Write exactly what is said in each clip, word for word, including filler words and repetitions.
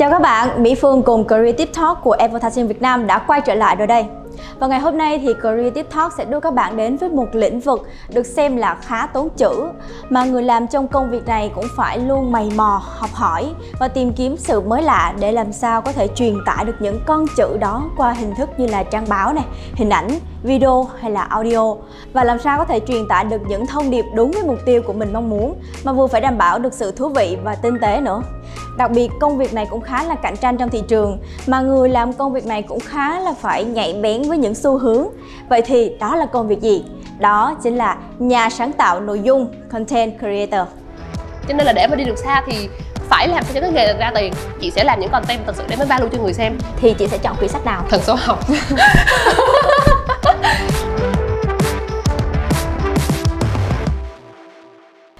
Chào các bạn, Mỹ Phương cùng Career Talk của Advertising Việt Nam đã quay trở lại rồi đây. Và ngày hôm nay thì Career Talk sẽ đưa các bạn đến với một lĩnh vực được xem là khá tốn chữ, mà người làm trong công việc này cũng phải luôn mày mò, học hỏi và tìm kiếm sự mới lạ để làm sao có thể truyền tải được những con chữ đó qua hình thức như là trang báo này, hình ảnh, video hay là audio, và làm sao có thể truyền tải được những thông điệp đúng với mục tiêu của mình mong muốn mà vừa phải đảm bảo được sự thú vị và tinh tế nữa. Đặc biệt công việc này cũng khá là cạnh tranh trong thị trường, mà người làm công việc này cũng khá là phải nhạy bén với những xu hướng. Vậy thì đó là công việc gì? Đó chính là nhà sáng tạo nội dung, content creator. Cho nên là để mà đi được xa thì phải làm cho cái nghề ra tiền. Chị sẽ làm những content thật sự để mới value cho người xem. Thì chị sẽ chọn quyển sách nào? Thần số học.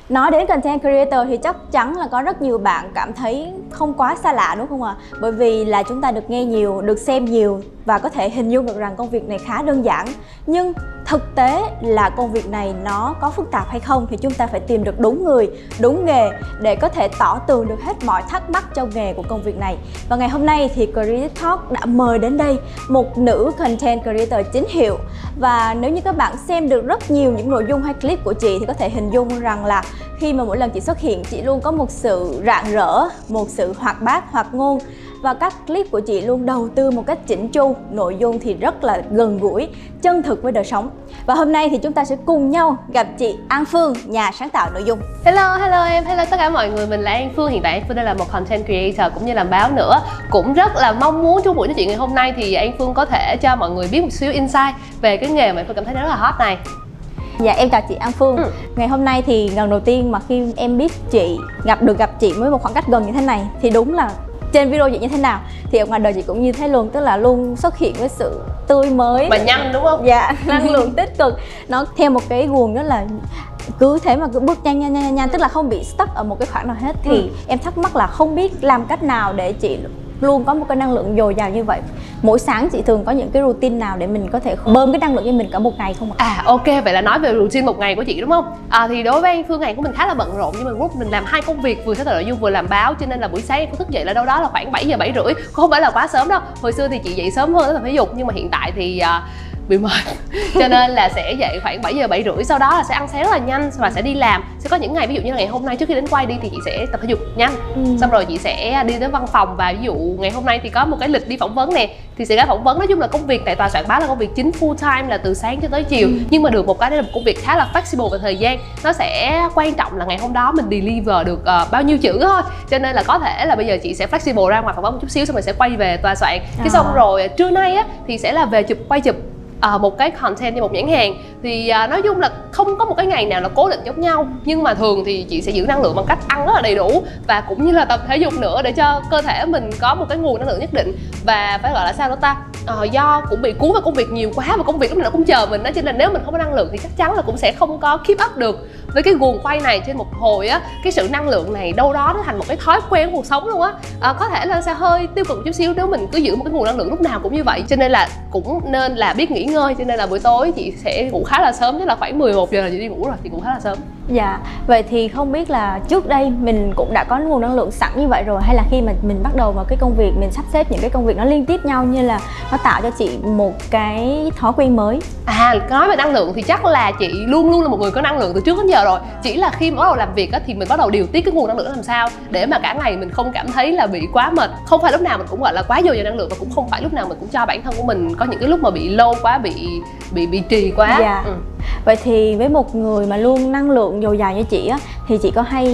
Nói đến content creator thì chắc chắn là có rất nhiều bạn cảm thấy không quá xa lạ đúng không ạ? À? Bởi vì là chúng ta được nghe nhiều, được xem nhiều và có thể hình dung được rằng công việc này khá đơn giản. Nhưng thực tế là công việc này nó có phức tạp hay không thì chúng ta phải tìm được đúng người, đúng nghề để có thể tỏ tường được hết mọi thắc mắc trong nghề của công việc này. Và ngày hôm nay thì Career Talk đã mời đến đây một nữ content creator chính hiệu. Và nếu như các bạn xem được rất nhiều những nội dung hay clip của chị thì có thể hình dung rằng là khi mà mỗi lần chị xuất hiện, chị luôn có một sự rạng rỡ, một sự hoạt bát, hoạt ngôn. Và các clip của chị luôn đầu tư một cách chỉnh chu, nội dung thì rất là gần gũi, chân thực với đời sống. Và hôm nay thì chúng ta sẽ cùng nhau gặp chị An Phương, nhà sáng tạo nội dung. Hello, hello em, hello tất cả mọi người, mình là An Phương. Hiện tại An Phương đây là một content creator cũng như làm báo nữa. Cũng rất là mong muốn trong buổi nói chuyện ngày hôm nay thì An Phương có thể cho mọi người biết một xíu insight về cái nghề mà An Phương cảm thấy rất là hot này. Dạ em chào chị An Phương. Ừ. Ngày hôm nay thì lần đầu tiên mà khi em biết chị, gặp được gặp chị với một khoảng cách gần như thế này thì đúng là trên video chị như thế nào thì ở ngoài đời chị cũng như thế luôn, tức là luôn xuất hiện với sự tươi mới mà nhanh đúng không? Dạ, năng lượng tích cực, nó theo một cái guồng đó là cứ thế mà cứ bước nhanh nhanh nhanh nhanh, tức là không bị stuck ở một cái khoảng nào hết. Thì ừ. em thắc mắc là không biết làm cách nào để chị luôn có một cái năng lượng dồi dào như vậy. Mỗi sáng chị thường có những cái routine nào để mình có thể bơm cái năng lượng cho mình cả một ngày không ạ? À ok, vậy là nói về routine một ngày của chị đúng không? À, thì đối với An Phương ngày của mình khá là bận rộn, nhưng mà lúc mình làm hai công việc, vừa sáng tạo nội dung vừa làm báo, cho nên là buổi sáng em có thức dậy là đâu đó là khoảng bảy giờ bảy rưỡi, không phải là quá sớm đâu. Hồi xưa thì chị dậy sớm hơn để tập thể dục, nhưng mà hiện tại thì uh, bị mệt cho nên là sẽ dậy khoảng bảy giờ bảy rưỡi, sau đó là sẽ ăn sáng rất là nhanh và sẽ đi làm. Sẽ có những ngày ví dụ như là ngày hôm nay trước khi đến quay đi thì chị sẽ tập thể dục nhanh, ừ. xong rồi chị sẽ đi đến văn phòng, và ví dụ ngày hôm nay thì có một cái lịch đi phỏng vấn nè thì sẽ ra phỏng vấn. Nói chung là công việc tại tòa soạn báo là công việc chính full time, là từ sáng cho tới chiều, ừ. nhưng mà được một cái là một công việc khá là flexible về thời gian. Nó sẽ quan trọng là ngày hôm đó mình deliver được uh, bao nhiêu chữ thôi, cho nên là có thể là bây giờ chị sẽ flexible ra ngoài phỏng vấn một chút xíu xong rồi sẽ quay về tòa soạn. Cái à. xong rồi trưa nay á thì sẽ là về chụp quay chụp À, một cái content cho một nhãn hàng. Thì à, nói chung là không có một cái ngày nào là cố định giống nhau, nhưng mà thường thì chị sẽ giữ năng lượng bằng cách ăn rất là đầy đủ và cũng như là tập thể dục nữa để cho cơ thể mình có một cái nguồn năng lượng nhất định. Và phải gọi là sao đó ta, à, do cũng bị cuốn vào công việc nhiều quá và công việc lúc nào cũng chờ mình đó, cho nên nếu mình không có năng lượng thì chắc chắn là cũng sẽ không có keep up được với cái guồng quay này. Trên một hồi á, cái sự năng lượng này đâu đó nó thành một cái thói quen của cuộc sống luôn á. À, có thể là sẽ hơi tiêu cực một chút xíu nếu mình cứ giữ một cái nguồn năng lượng lúc nào cũng như vậy, cho nên là cũng nên là biết nghỉ ngơi. Cho nên là buổi tối chị sẽ ngủ khá là sớm, tức là khoảng mười một giờ là chị đi ngủ rồi, chị ngủ khá là sớm. Dạ, vậy thì không biết là trước đây mình cũng đã có nguồn năng lượng sẵn như vậy rồi, hay là khi mà mình bắt đầu vào cái công việc, mình sắp xếp những cái công việc nó liên tiếp nhau như là nó tạo cho chị một cái thói quen mới? À, nói về năng lượng thì chắc là chị luôn luôn là một người có năng lượng từ trước đến giờ rồi. Chỉ là khi mà bắt đầu làm việc á, thì mình bắt đầu điều tiết cái nguồn năng lượng làm sao để mà cả ngày mình không cảm thấy là bị quá mệt. Không phải lúc nào mình cũng gọi là quá dồi dào năng lượng, và cũng không phải lúc nào mình cũng cho bản thân của mình có những cái lúc mà bị low quá, bị bị bị trì quá. Dạ. ừ. Vậy thì với một người mà luôn năng lượng dồi dào như chị á, thì chị có hay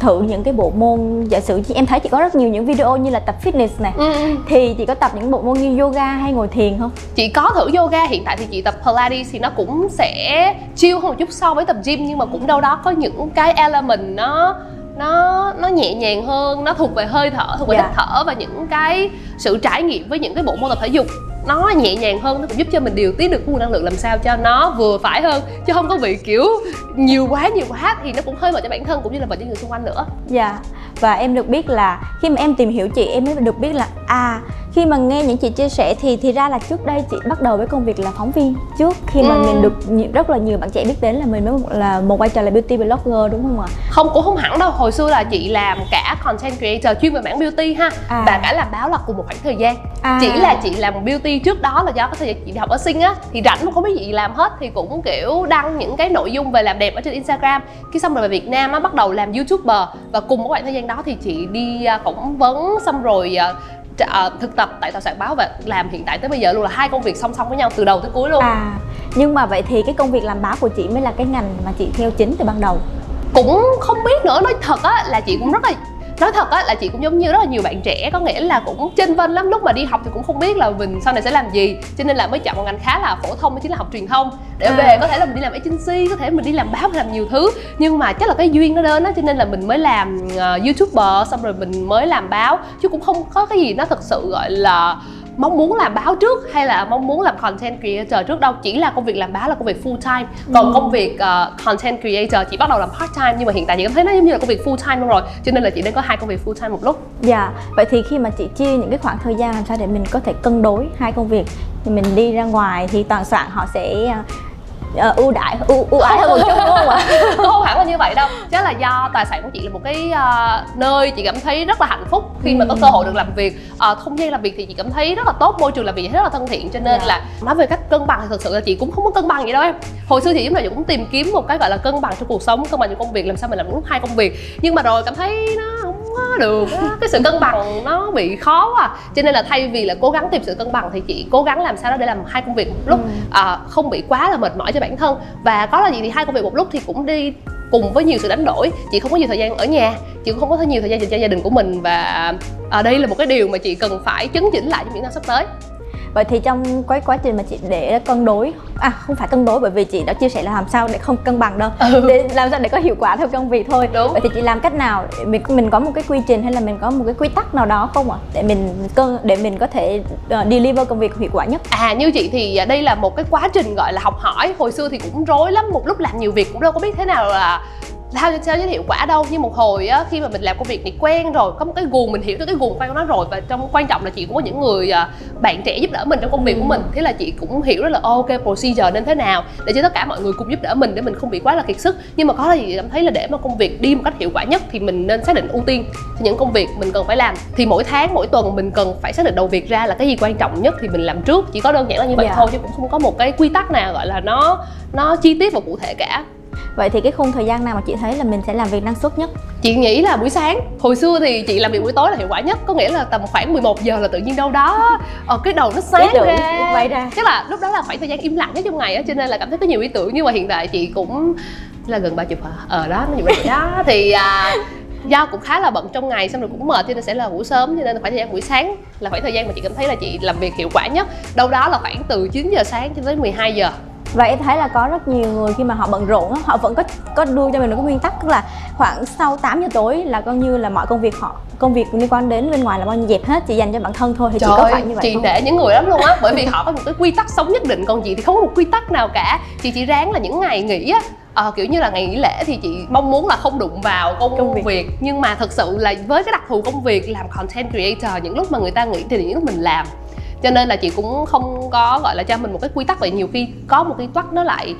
thử những cái bộ môn, giả sử em thấy chị có rất nhiều những video như là tập fitness này, ừ. thì chị có tập những bộ môn như yoga hay ngồi thiền không? Chị có thử yoga, hiện tại thì chị tập Pilates thì nó cũng sẽ chill hơn một chút so với tập gym, nhưng mà cũng đâu đó có những cái element nó nó nó nhẹ nhàng hơn, nó thuộc về hơi thở, thuộc về yeah. cách thở và những cái sự trải nghiệm với những cái bộ môn tập thể dục nó nhẹ nhàng hơn. Nó cũng giúp cho mình điều tiết được nguồn năng lượng làm sao cho nó vừa phải hơn, chứ không có bị kiểu nhiều quá nhiều quá thì nó cũng hơi mệt cho bản thân cũng như là mệt cho người xung quanh nữa. Dạ. Và em được biết là khi mà em tìm hiểu chị, em mới được biết là à Khi mà nghe những chị chia sẻ thì thì ra là trước đây chị bắt đầu với công việc là phóng viên trước khi mà ừ. mình được rất là nhiều bạn trẻ biết đến là mình mới một, là một vai trò là beauty blogger, đúng không ạ? Không, cũng không hẳn đâu. Hồi xưa là chị làm cả content creator chuyên về mảng beauty ha, à. và cả làm báo là cùng một khoảng thời gian. À. Chỉ là chị làm beauty trước đó là do cái thời gian chị học ở Sing á, thì rảnh mà không biết gì làm hết thì cũng kiểu đăng những cái nội dung về làm đẹp ở trên Instagram. Cái xong rồi về Việt Nam á, bắt đầu làm YouTuber, và cùng một khoảng thời gian đó thì chị đi phỏng vấn xong rồi thực tập tại tòa soạn báo và làm hiện tại tới bây giờ luôn, là hai công việc song song với nhau từ đầu tới cuối luôn. À, nhưng mà vậy thì cái công việc làm báo của chị mới là cái ngành mà chị theo chính từ ban đầu? Cũng không biết nữa, nói thật á là chị cũng rất là nói thật á là chị cũng giống như rất là nhiều bạn trẻ, có nghĩa là cũng chênh vênh lắm. Lúc mà đi học thì cũng không biết là mình sau này sẽ làm gì, cho nên là mới chọn một ngành khá là phổ thông, đó chính là học truyền thông, để à. về có thể là mình đi làm agency, có thể mình đi làm báo, làm nhiều thứ. Nhưng mà chắc là cái duyên nó đến á, cho nên là mình mới làm uh, YouTuber, xong rồi mình mới làm báo, chứ cũng không có cái gì nó thật sự gọi là mong muốn làm báo trước hay là mong muốn làm content creator trước đâu. Chỉ là công việc làm báo là công việc full time, còn ừ. công việc uh, content creator chị bắt đầu làm part time, nhưng mà hiện tại chị cảm thấy nó giống như là công việc full time luôn rồi, cho nên là chị đang có hai công việc full time một lúc. Dạ, vậy thì khi mà chị chia những cái khoảng thời gian làm sao để mình có thể cân đối hai công việc, thì mình đi ra ngoài thì toàn soạn họ sẽ uh, Uh, ưu đãi ưu, ưu ái hơn một chút, đúng không ạ? Không hẳn là như vậy đâu, chắc là do tài sản của chị là một cái uh, nơi chị cảm thấy rất là hạnh phúc khi ừ. mà có cơ hội được làm việc, uh, không gian làm việc thì chị cảm thấy rất là tốt, môi trường làm việc rất là thân thiện, cho nên yeah. là nói về cách cân bằng thì thực sự là chị cũng không có cân bằng vậy đâu em. Hồi xưa thì chúng là cũng tìm kiếm một cái gọi là cân bằng trong cuộc sống, cân bằng trong công việc, làm sao mình làm đúng hai công việc, nhưng mà rồi cảm thấy nó không có được, cái sự cân bằng nó bị khó quá, cho nên là thay vì là cố gắng tìm sự cân bằng thì chị cố gắng làm sao đó để làm hai công việc một lúc, ừ. uh, không bị quá là mệt mỏi cho bản thân. Và có là gì thì hai công việc một lúc thì cũng đi cùng với nhiều sự đánh đổi, chị không có nhiều thời gian ở nhà, chị cũng không có nhiều thời gian dành cho gia đình của mình, và à, đây là một cái điều mà chị cần phải chấn chỉnh lại trong những năm sắp tới. Vậy thì trong cái quá trình mà chị để cân đối, à không phải cân đối, bởi vì chị đã chia sẻ là làm sao để không cân bằng đâu, ừ. để làm sao để có hiệu quả theo công việc thôi. Đúng. Vậy thì chị làm cách nào, mình mình có một cái quy trình hay là mình có một cái quy tắc nào đó không ạ, à? để mình cân để mình có thể uh, deliver công việc hiệu quả nhất? À, như chị thì đây là một cái quá trình gọi là học hỏi. Hồi xưa thì cũng rối lắm, một lúc làm nhiều việc cũng đâu có biết thế nào là sao sao với hiệu quả đâu, nhưng một hồi á, khi mà mình làm công việc này quen rồi, có một cái guồng, mình hiểu được cái guồng quay của nó rồi, và trong quan trọng là chị cũng có những người bạn trẻ giúp đỡ mình trong công việc ừ. của mình, thế là chị cũng hiểu đó là ok procedure nên thế nào để cho tất cả mọi người cùng giúp đỡ mình để mình không bị quá là kiệt sức. Nhưng mà có là chị cảm thấy là để mà công việc đi một cách hiệu quả nhất thì mình nên xác định ưu tiên thì những công việc mình cần phải làm, thì mỗi tháng mỗi tuần mình cần phải xác định đầu việc ra là cái gì quan trọng nhất thì mình làm trước, chỉ có đơn giản là như vậy dạ. thôi, chứ cũng không có một cái quy tắc nào gọi là nó nó chi tiết và cụ thể cả. Vậy thì cái khung thời gian nào mà chị thấy là mình sẽ làm việc năng suất nhất? Chị nghĩ là buổi sáng. Hồi xưa thì chị làm việc buổi tối là hiệu quả nhất, có nghĩa là tầm khoảng mười một giờ là tự nhiên đâu đó ở cái đầu nó sáng ra, ra. Chắc là lúc đó là khoảng thời gian im lặng nhất trong ngày á, cho nên là cảm thấy có nhiều ý tưởng. Nhưng mà hiện tại chị cũng là gần ba chục hả? Ờ đó, nó nhiều vậy đó. Thì à, do cũng khá là bận trong ngày, xong rồi cũng mệt cho nên sẽ là ngủ sớm, cho nên khoảng thời gian buổi sáng là khoảng thời gian mà chị cảm thấy là chị làm việc hiệu quả nhất. Đâu đó là khoảng từ chín giờ sáng cho tới mười hai giờ. Và em thấy là có rất nhiều người khi mà họ bận rộn, họ vẫn có có đưa cho mình một cái nguyên tắc, tức là khoảng sau tám giờ tối là coi như là mọi công việc họ công việc liên quan đến bên ngoài là bao nhiêu dẹp hết, chị dành cho bản thân thôi. Thì trời, chị có phải như vậy chị không? Để những người lắm luôn á, bởi vì họ có một cái quy tắc sống nhất định, còn chị thì không có một quy tắc nào cả. Chị chỉ ráng là những ngày nghỉ á, à, kiểu như là ngày nghỉ lễ thì chị mong muốn là không đụng vào công, công việc. việc Nhưng mà thật sự là với cái đặc thù công việc làm content creator, những lúc mà người ta nghỉ thì những lúc mình làm, cho nên là chị cũng không có gọi là cho mình một cái quy tắc vậy. Nhiều khi có một cái quắc nó lại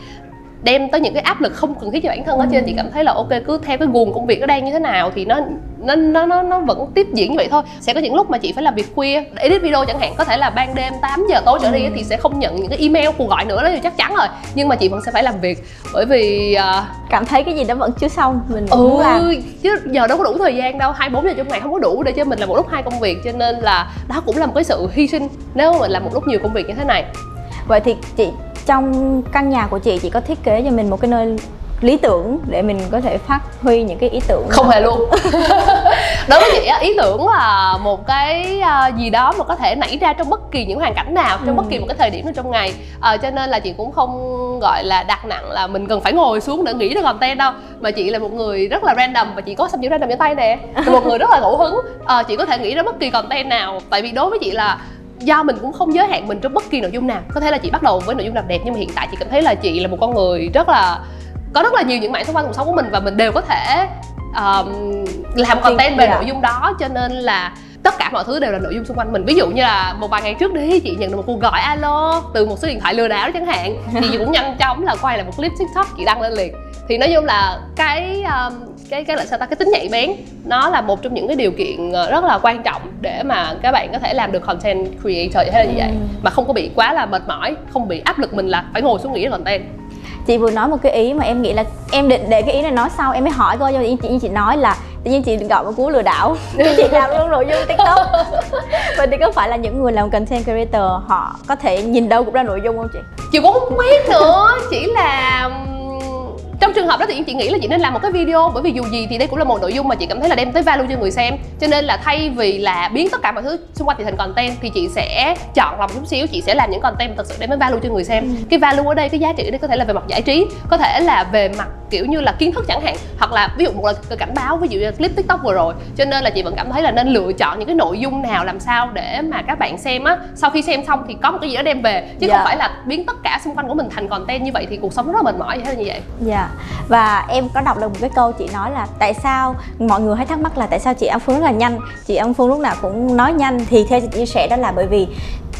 đem tới những cái áp lực không cần thiết cho bản thân đó, ừ. cho nên chị cảm thấy là ok, cứ theo cái guồng công việc nó đang như thế nào thì nó nó nó nó vẫn tiếp diễn như vậy thôi. Sẽ có những lúc mà chị phải làm việc khuya để edit video chẳng hạn, có thể là ban đêm tám giờ tối trở đi thì sẽ không nhận những cái email cuộc gọi nữa, đó thì chắc chắn rồi, nhưng mà chị vẫn sẽ phải làm việc, bởi vì uh... cảm thấy cái gì đó vẫn chưa xong mình ừ, muốn làm, chứ giờ đâu có đủ thời gian đâu, hai mươi bốn giờ trong ngày không có đủ để cho mình làm một lúc hai công việc, cho nên là đó cũng là một cái sự hy sinh nếu mà mình làm một lúc nhiều công việc như thế này. Vậy thì chị trong căn nhà của chị, chị có thiết kế cho mình một cái nơi lý tưởng để mình có thể phát huy những cái ý tưởng không hề luôn? Đối với chị, ý tưởng là một cái gì đó mà có thể nảy ra trong bất kỳ những hoàn cảnh nào, trong ừ. bất kỳ một cái thời điểm nào trong ngày, à, cho nên là chị cũng không gọi là đặt nặng là mình cần phải ngồi xuống để nghĩ được content đâu, mà chị là một người rất là random, và chị có sắp chữ random trên tay nè, một người rất là ngẫu hứng, à, chị có thể nghĩ ra bất kỳ content nào, tại vì đối với chị là do mình cũng không giới hạn mình trong bất kỳ nội dung nào. Có thể là chị bắt đầu với nội dung làm đẹp, nhưng mà hiện tại chị cảm thấy là chị là một con người rất là có rất là nhiều những mảng xung quanh cuộc sống của mình, và mình đều có thể um, làm content về nội dung đó, cho nên là tất cả mọi thứ đều là nội dung xung quanh mình. Ví dụ như là một vài ngày trước đi, chị nhận được một cuộc gọi alo từ một số điện thoại lừa đảo chẳng hạn, thì chị cũng nhanh chóng là quay lại một clip TikTok chị đăng lên liền. Thì nói chung là cái um, cái cái là sao ta cái tính nhạy bén nó là một trong những cái điều kiện rất là quan trọng để mà các bạn có thể làm được content creator hay là như vậy, mà không có bị quá là mệt mỏi, không bị áp lực mình là phải ngồi xuống nghĩ content. Chị vừa nói một cái ý mà em nghĩ là em định để cái ý này nói sau em mới hỏi coi, nhưng chị chị nói là tự nhiên chị gọi một cú lừa đảo, chị làm luôn nội dung TikTok. Vậy thì có phải là những người làm content creator họ có thể nhìn đâu cũng ra nội dung không chị? Chị cũng không biết nữa, chỉ là trong trường hợp đó thì chị nghĩ là chị nên làm một cái video, bởi vì dù gì thì đây cũng là một nội dung mà chị cảm thấy là đem tới value cho người xem, cho nên là thay vì là biến tất cả mọi thứ xung quanh chị thành content thì chị sẽ chọn lọc chút xíu, chị sẽ làm những content thật sự đem tới value cho người xem. Ừ. Cái value ở đây, cái giá trị ở đây có thể là về mặt giải trí, có thể là về mặt kiểu như là kiến thức chẳng hạn, hoặc là ví dụ một là cảnh báo, ví dụ như clip TikTok vừa rồi, cho nên là chị vẫn cảm thấy là nên lựa chọn những cái nội dung nào làm sao để mà các bạn xem á, sau khi xem xong thì có một cái gì đó đem về, chứ yeah. không phải là biến tất cả xung quanh của mình thành content, như vậy thì cuộc sống rất là mệt mỏi hay như vậy. Yeah. Và em có đọc được một cái câu chị nói là tại sao mọi người hay thắc mắc là tại sao chị An Phương rất là nhanh, chị An Phương lúc nào cũng nói nhanh, thì theo chị chia sẻ đó là bởi vì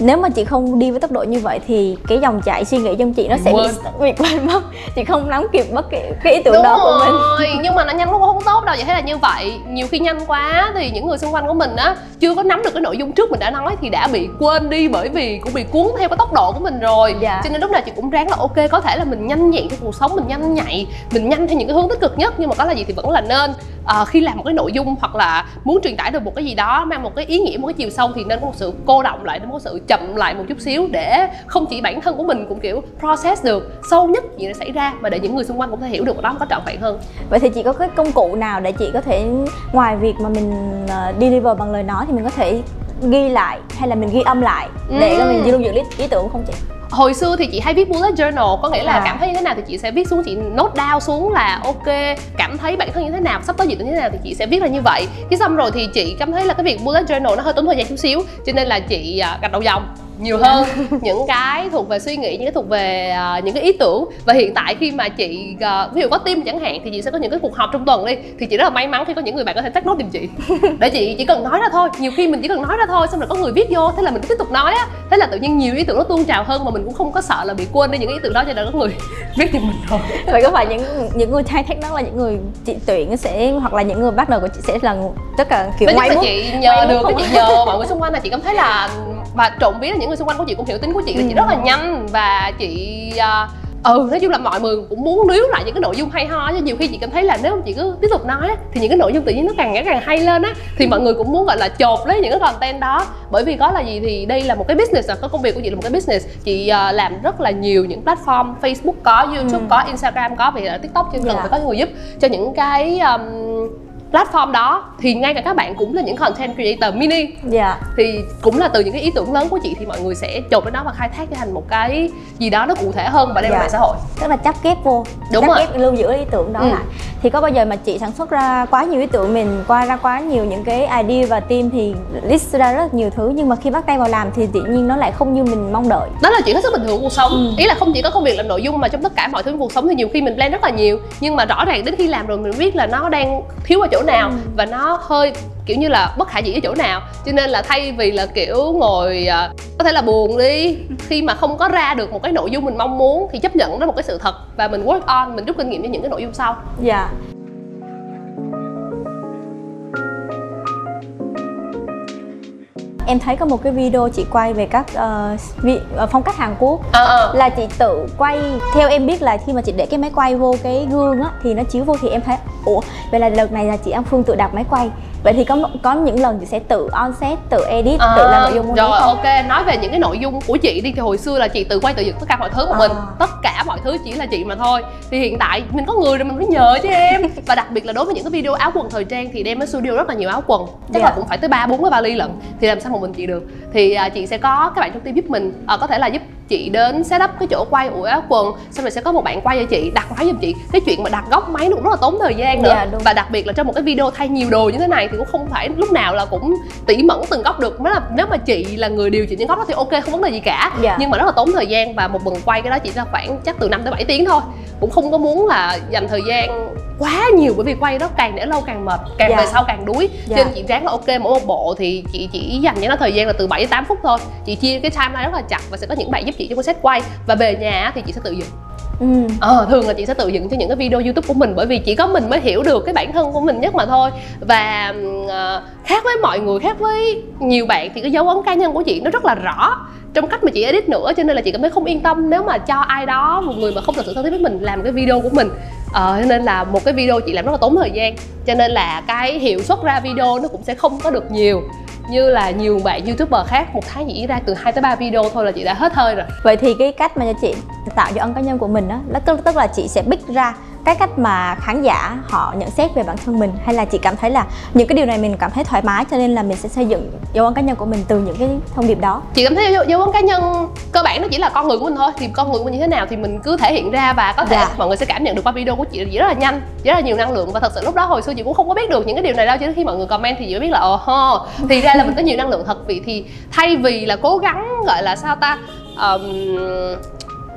nếu mà chị không đi với tốc độ như vậy thì cái dòng chảy suy nghĩ trong chị nó sẽ bị quên mất, chị không nắm kịp mất cái, cái ý tưởng Đúng đó rồi. của mình. Nhưng mà nó nhanh cũng không tốt đâu, vậy thế là như vậy. Nhiều khi nhanh quá thì những người xung quanh của mình á chưa có nắm được cái nội dung trước mình đã nói thì đã bị quên đi, bởi vì cũng bị cuốn theo cái tốc độ của mình rồi. Dạ. Cho nên lúc nào chị cũng ráng là ok, có thể là mình nhanh nhẹn trong cuộc sống, mình nhanh nhạy, mình nhanh theo những cái hướng tích cực nhất, nhưng mà có là gì thì vẫn là nên à, khi làm một cái nội dung hoặc là muốn truyền tải được một cái gì đó mang một cái ý nghĩa, một cái chiều sâu thì nên có một sự cô động lại, nên có một sự chậm lại một chút xíu để không chỉ bản thân của mình cũng kiểu process được sâu nhất gì đã xảy ra, mà để những người xung quanh cũng có thể hiểu được đó có trọn vẹn hơn. Vậy thì chị có cái công cụ nào để chị có thể, ngoài việc mà mình deliver bằng lời nói, thì mình có thể ghi lại hay là mình ghi âm lại để ừ. mình lưu giữ ý tưởng không chị? Hồi xưa thì chị hay viết bullet journal, có nghĩa là à. cảm thấy như thế nào thì chị sẽ viết xuống, chị nốt down xuống là ok, cảm thấy bản thân như thế nào, sắp tới dự định như thế nào thì chị sẽ viết là như vậy. Chứ xong rồi thì chị cảm thấy là cái việc bullet journal nó hơi tốn thời gian chút xíu, cho nên là chị gạch đầu dòng nhiều hơn những cái thuộc về suy nghĩ, những cái thuộc về uh, những cái ý tưởng. Và hiện tại khi mà chị uh, ví dụ có team chẳng hạn thì chị sẽ có những cái cuộc họp trong tuần đi, thì chị rất là may mắn khi có những người bạn có thể take note giùm chị, để chị chỉ cần nói ra thôi. Nhiều khi mình chỉ cần nói ra thôi, xong rồi có người viết vô, thế là mình cứ tiếp tục nói á, thế là tự nhiên nhiều ý tưởng nó tuôn trào hơn mà mình cũng không có sợ là bị quên đi những ý tưởng đó, cho nên có người viết giùm mình rồi. Vậy có phải những những người thay take note là những người chị tuyển sẽ, hoặc là những người partner của chị sẽ là tất cả kiểu ngoài bút? Chị nhờ được, chị nhờ mọi người xung quanh là chị cảm thấy là, và trộm vía là những người xung quanh của chị cũng hiểu tính của chị, là chị rất là nhanh, và chị uh, ừ nói chung là mọi người cũng muốn níu lại những cái nội dung hay ho, chứ nhiều khi chị cảm thấy là nếu chị cứ tiếp tục nói thì những cái nội dung tự nhiên nó càng ngày càng hay lên á, thì mọi người cũng muốn gọi là chộp lấy những cái content đó, bởi vì có là gì thì đây là một cái business, là có công việc của chị là một cái business. Chị uh, làm rất là nhiều những platform, Facebook có, YouTube ừ. có, Instagram có, vì là TikTok chưa cần phải có người giúp cho những cái um, platform đó, thì ngay cả các bạn cũng là những content creator mini. Dạ. Thì cũng là từ những cái ý tưởng lớn của chị thì mọi người sẽ chộp đến đó và khai thác cho thành một cái gì đó nó cụ thể hơn và đem dạ. lại xã hội. Tức là chắp ghép vô, Đúng chắp rồi. ghép lưu giữ ý tưởng đó ừ. lại. Thì có bao giờ mà chị sản xuất ra quá nhiều ý tưởng, mình qua ra quá nhiều những cái idea và team thì list ra rất nhiều thứ, nhưng mà khi bắt tay vào làm thì tự nhiên nó lại không như mình mong đợi. Đó là chuyện hết sức bình thường của cuộc sống. Ừ. Ý là không chỉ có công việc làm nội dung mà trong tất cả mọi thứ cuộc sống thì nhiều khi mình plan rất là nhiều, nhưng mà rõ ràng đến khi làm rồi mình biết là nó đang thiếu ở chỗ nào ừ. và nó hơi kiểu như là bất khả dĩ ở chỗ nào, cho nên là thay vì là kiểu ngồi có thể là buồn đi khi mà không có ra được một cái nội dung mình mong muốn, thì chấp nhận nó một cái sự thật và mình work on, mình rút kinh nghiệm cho những cái nội dung sau. Dạ. Yeah. Em thấy có một cái video chị quay về các uh, vị, uh, phong cách Hàn Quốc uh, uh. là chị tự quay. Theo em biết là khi mà chị để cái máy quay vô cái gương á thì nó chiếu vô, thì em thấy ủa vậy là lần này là chị An Phương tự đặt máy quay. Vậy thì có có những lần chị sẽ tự onset, tự edit, à, tự làm nội dung rồi không? Ok, nói về những cái nội dung của chị đi, thì hồi xưa là chị tự quay tự dựng tất cả mọi thứ của à. mình, tất cả mọi thứ chỉ là chị mà thôi. Thì hiện tại mình có người rồi mình mới nhờ chứ em. Và đặc biệt là đối với những cái video áo quần thời trang thì đem đến studio rất là nhiều áo quần, chắc yeah. là cũng phải tới ba bốn cái vali lận, thì làm sao một mình chị được. Thì à, chị sẽ có các bạn trong team giúp mình, à, có thể là giúp chị đến setup cái chỗ quay ủi áo quần, xong rồi sẽ có một bạn quay cho chị, đặt máy giùm chị. Cái chuyện mà đặt góc máy nó cũng rất là tốn thời gian nữa. Yeah, và đặc biệt là trong một cái video thay nhiều đồ như thế này thì cũng không phải lúc nào là cũng tỉ mẩn từng góc được. Mới là nếu mà chị là người điều chỉnh những góc đó thì ok, không vấn đề gì cả. Yeah. Nhưng mà rất là tốn thời gian, và một lần quay cái đó chỉ ra khoảng chắc từ năm tới bảy tiếng thôi. Cũng không có muốn là dành thời gian quá nhiều, bởi vì quay đó càng để lâu càng mệt, càng dạ. về sau càng đuối. Cho nên dạ. chị ráng là ok, mỗi một bộ thì chị chỉ dành cho nó thời gian là từ bảy đến tám phút thôi. Chị chia cái timeline rất là chặt và sẽ có những bạn giúp chị trong cái set quay, và về nhà thì chị sẽ tự dựng. Ừ. Ờ, thường là chị sẽ tự dựng cho những cái video YouTube của mình, bởi vì chỉ có mình mới hiểu được cái bản thân của mình nhất mà thôi. Và uh, khác với mọi người, khác với nhiều bạn thì cái dấu ấn cá nhân của chị nó rất là rõ trong cách mà chị edit nữa, cho nên là chị cảm thấy không yên tâm nếu mà cho ai đó, một người mà không thật sự thân thiết với mình, làm cái video của mình. Ờ, cho nên là một cái video chị làm rất là tốn thời gian, cho nên là cái hiệu suất ra video nó cũng sẽ không có được nhiều như là nhiều bạn YouTuber khác. Một tháng chị ra từ hai tới ba video thôi là chị đã hết hơi rồi. Vậy thì cái cách mà chị tạo dấu ấn cá nhân của mình đó, tức là chị sẽ pick ra cái cách mà khán giả họ nhận xét về bản thân mình, hay là chị cảm thấy là những cái điều này mình cảm thấy thoải mái cho nên là mình sẽ xây dựng dấu ấn cá nhân của mình từ những cái thông điệp đó? Chị cảm thấy dấu ấn cá nhân cơ bản nó chỉ là con người của mình thôi, thì con người của mình như thế nào thì mình cứ thể hiện ra, và có thể dạ. mọi người sẽ cảm nhận được qua video của chị rất là nhanh, rất là nhiều năng lượng. Và thật sự lúc đó hồi xưa chị cũng không có biết được những cái điều này đâu, cho đến khi mọi người comment thì chị mới biết là ồ ho, thì ra là mình có nhiều năng lượng thật. Vậy thì thay vì là cố gắng gọi là sao ta um,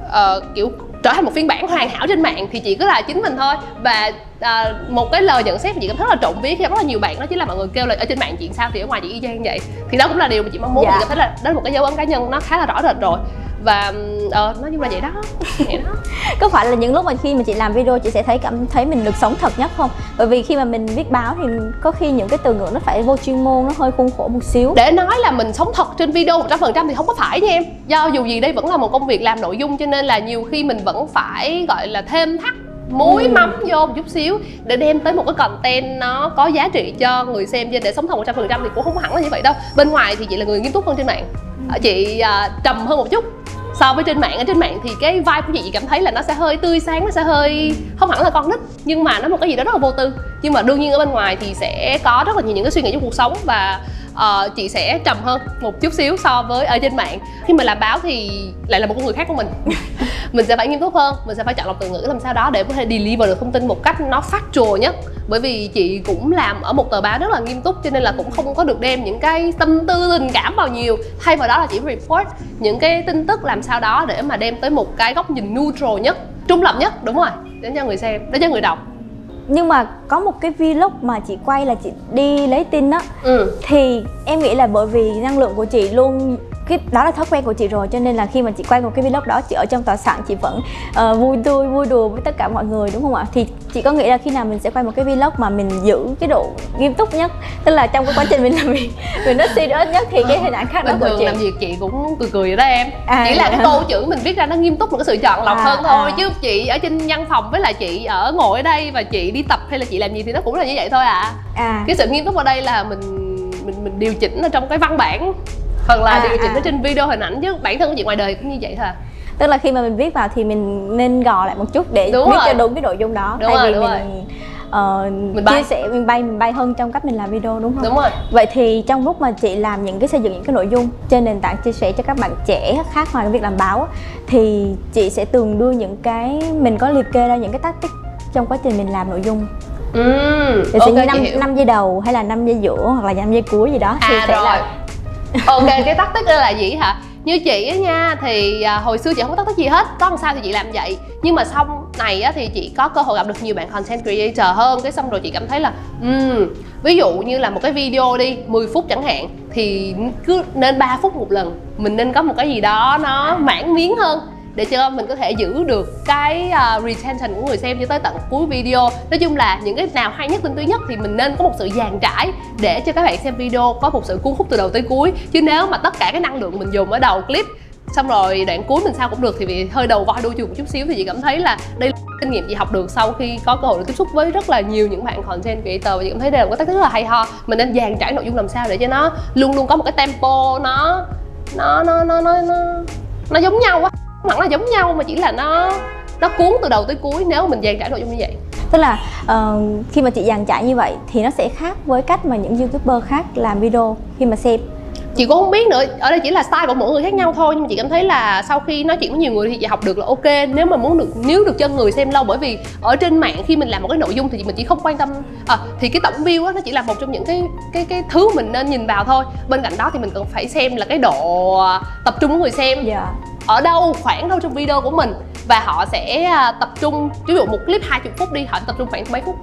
uh, kiểu trở thành một phiên bản hoàn hảo trên mạng thì chị cứ là chính mình thôi. Và à, một cái lời nhận xét mà chị cảm thấy rất là trộm vía khi rất là nhiều bạn đó chính là mọi người kêu là ở trên mạng chị sao thì ở ngoài chị y chang vậy, thì đó cũng là điều mà chị mong muốn. Dạ. Chị cảm thấy là đó là một cái dấu ấn cá nhân nó khá là rõ rệt rồi, và ờ nói chung là vậy đó, vậy đó. Có phải là những lúc mà khi mà chị làm video chị sẽ thấy cảm thấy mình được sống thật nhất không? Bởi vì khi mà mình viết báo thì có khi những cái từ ngữ nó phải vô chuyên môn, nó hơi khuôn khổ một xíu. Để nói là mình sống thật trên video một trăm phần trăm thì không có phải nha em, do dù gì đây vẫn là một công việc làm nội dung, cho nên là nhiều khi mình vẫn phải gọi là thêm thắt muối ừ. mắm vô một chút xíu để đem tới một cái content nó có giá trị cho người xem. Để sống thật một trăm phần trăm thì cũng không hẳn là như vậy đâu. Bên ngoài thì chị là người nghiêm túc hơn trên mạng, chị à, trầm hơn một chút so với trên mạng. Ở trên mạng thì cái vibe của chị, chị cảm thấy là nó sẽ hơi tươi sáng, nó sẽ hơi không hẳn là con nít, nhưng mà nó một cái gì đó rất là vô tư. Nhưng mà đương nhiên ở bên ngoài thì sẽ có rất là nhiều những cái suy nghĩ trong cuộc sống, và uh, chị sẽ trầm hơn một chút xíu so với ở trên mạng. Khi mình làm báo thì lại là một con người khác của mình. Mình sẽ phải nghiêm túc hơn, mình sẽ phải chọn lọc từ ngữ làm sao đó để có thể deliver được thông tin một cách nó factual nhất. Bởi vì chị cũng làm ở một tờ báo rất là nghiêm túc, cho nên là cũng không có được đem những cái tâm tư tình cảm vào nhiều. Thay vào đó là chỉ report những cái tin tức làm sao đó để mà đem tới một cái góc nhìn neutral nhất, trung lập nhất, đúng rồi, để cho người xem, để cho người đọc. Nhưng mà có một cái vlog mà chị quay là chị đi lấy tin á, ừ. thì em nghĩ là bởi vì năng lượng của chị luôn, cái đó là thói quen của chị rồi, cho nên là khi mà chị quay một cái vlog đó, chị ở trong tòa soạn chị vẫn uh, vui tươi vui đùa với tất cả mọi người, đúng không ạ? Thì chị có nghĩ là khi nào mình sẽ quay một cái vlog mà mình giữ cái độ nghiêm túc nhất, tức là trong cái quá trình mình làm việc mình nó serious nhất, thì cái hình ảnh khác đó của chị làm việc chị cũng cười cười đó em, à, chỉ là cái câu chữ mình viết ra nó nghiêm túc, một cái sự chọn lọc à, hơn thôi à. Chứ chị ở trên văn phòng với là chị ở ngồi ở đây và chị đi tập hay là chị làm gì thì nó cũng là như vậy thôi à, à. Cái sự nghiêm túc ở đây là mình mình mình điều chỉnh ở trong cái văn bản, phần là à, điều chỉnh à. trên video hình ảnh, chứ bản thân của chị ngoài đời cũng như vậy thôi. Tức là khi mà mình viết vào thì mình nên gò lại một chút để đúng viết rồi. cho đúng cái nội dung đó, đúng thay rồi, vì mình, uh, mình chia sẻ mình bay mình bay hơn trong cách mình làm video, đúng không? Đúng rồi. Vậy thì trong lúc mà chị làm những cái xây dựng những cái nội dung trên nền tảng chia sẻ cho các bạn trẻ khác ngoài việc làm báo, thì chị sẽ thường đưa những cái mình có liệt kê ra những cái tactic trong quá trình mình làm nội dung. Ừ, thì okay, sẽ năm năm giây đầu hay là năm giây giữa hoặc là năm giây cuối gì đó. À, thì sẽ rồi. Là ok, cái tắc tích đây là gì hả? Như chị á nha, thì à, hồi xưa chị không có tắc tích gì hết, có làm sao thì chị làm vậy. Nhưng mà xong này á, thì chị có cơ hội gặp được nhiều bạn content creator hơn. Cái xong rồi chị cảm thấy là um, ví dụ như là một cái video đi mười phút chẳng hạn, thì cứ nên ba phút một lần. Mình nên có một cái gì đó nó mãn miếng hơn để cho mình có thể giữ được cái uh, retention của người xem cho tới tận cuối video. Nói chung là những cái nào hay nhất, tinh túy nhất thì mình nên có một sự dàn trải để cho các bạn xem video có một sự cuốn hút từ đầu tới cuối. Chứ nếu mà tất cả cái năng lượng mình dùng ở đầu clip, xong rồi đoạn cuối mình sao cũng được, thì bị hơi đầu voi đuôi chuột một chút xíu. Thì chị cảm thấy là đây là kinh nghiệm chị học được sau khi có cơ hội được tiếp xúc với rất là nhiều những bạn content creator. Và chị cảm thấy đây là một cái cách rất là hay ho. Mình nên dàn trải nội dung làm sao để cho nó luôn luôn có một cái tempo nó nó nó nó nó nó, nó giống nhau á. Hẳn là giống nhau mà chỉ là nó nó cuốn từ đầu tới cuối nếu mình dàn trải nội dung như vậy. Tức là uh, khi mà chị dàn trải như vậy thì nó sẽ khác với cách mà những YouTuber khác làm video khi mà xem. Chị cũng không biết nữa, ở đây chỉ là style của mỗi người khác nhau thôi. Nhưng mà chị cảm thấy là sau khi nói chuyện với nhiều người thì chị học được là ok, nếu mà muốn được níu được chân người xem lâu. Bởi vì ở trên mạng khi mình làm một cái nội dung thì mình chỉ không quan tâm à, thì cái tổng view á, nó chỉ là một trong những cái cái cái thứ mình nên nhìn vào thôi. Bên cạnh đó thì mình cần phải xem là cái độ tập trung của người xem yeah. ở đâu, khoảng đâu trong video của mình. và họ sẽ tập trung, ví dụ một clip hai mươi phút đi, họ tập trung khoảng mấy phút.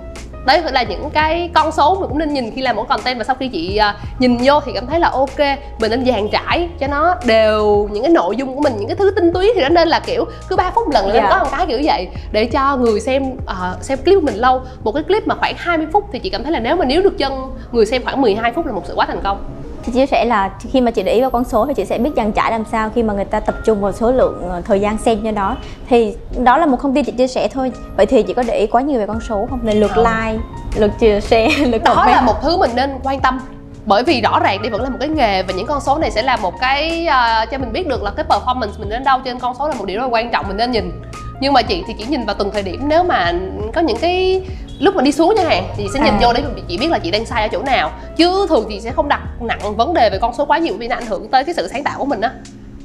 Đấy là những cái con số mình cũng nên nhìn khi làm mỗi content, và sau khi chị nhìn vô thì cảm thấy là ok, mình nên dàn trải cho nó đều những cái nội dung của mình, những cái thứ tinh túy thì nó nên là kiểu cứ ba phút lần là yeah. có một cái kiểu vậy để cho người xem uh, xem clip của mình lâu. Một cái clip mà khoảng hai mươi phút thì chị cảm thấy là nếu mà níu được chân người xem khoảng mười hai phút là một sự quá thành công. Chị chia sẻ là khi mà chị để ý vào con số thì chị sẽ biết dàn trải làm sao khi mà người ta tập trung vào số lượng thời gian xem cho đó. Thì đó là một thông tin chị chia sẻ thôi. Vậy thì chị có để ý quá nhiều về con số không? Nên lượt like, lượt chia sẻ, lượt comment. Đó là một thứ mình nên quan tâm. Bởi vì rõ ràng đây vẫn là một cái nghề và những con số này sẽ là một cái uh, cho mình biết được là cái performance mình đến đâu, trên con số là một điểm rất là quan trọng mình nên nhìn. Nhưng mà chị thì chỉ nhìn vào từng thời điểm, nếu mà có những cái lúc mà đi xuống chẳng hạn thì chị sẽ nhìn à. vô để chị biết là chị đang sai ở chỗ nào, chứ thường chị sẽ không đặt nặng vấn đề về con số quá nhiều vì nó ảnh hưởng tới cái sự sáng tạo của mình á.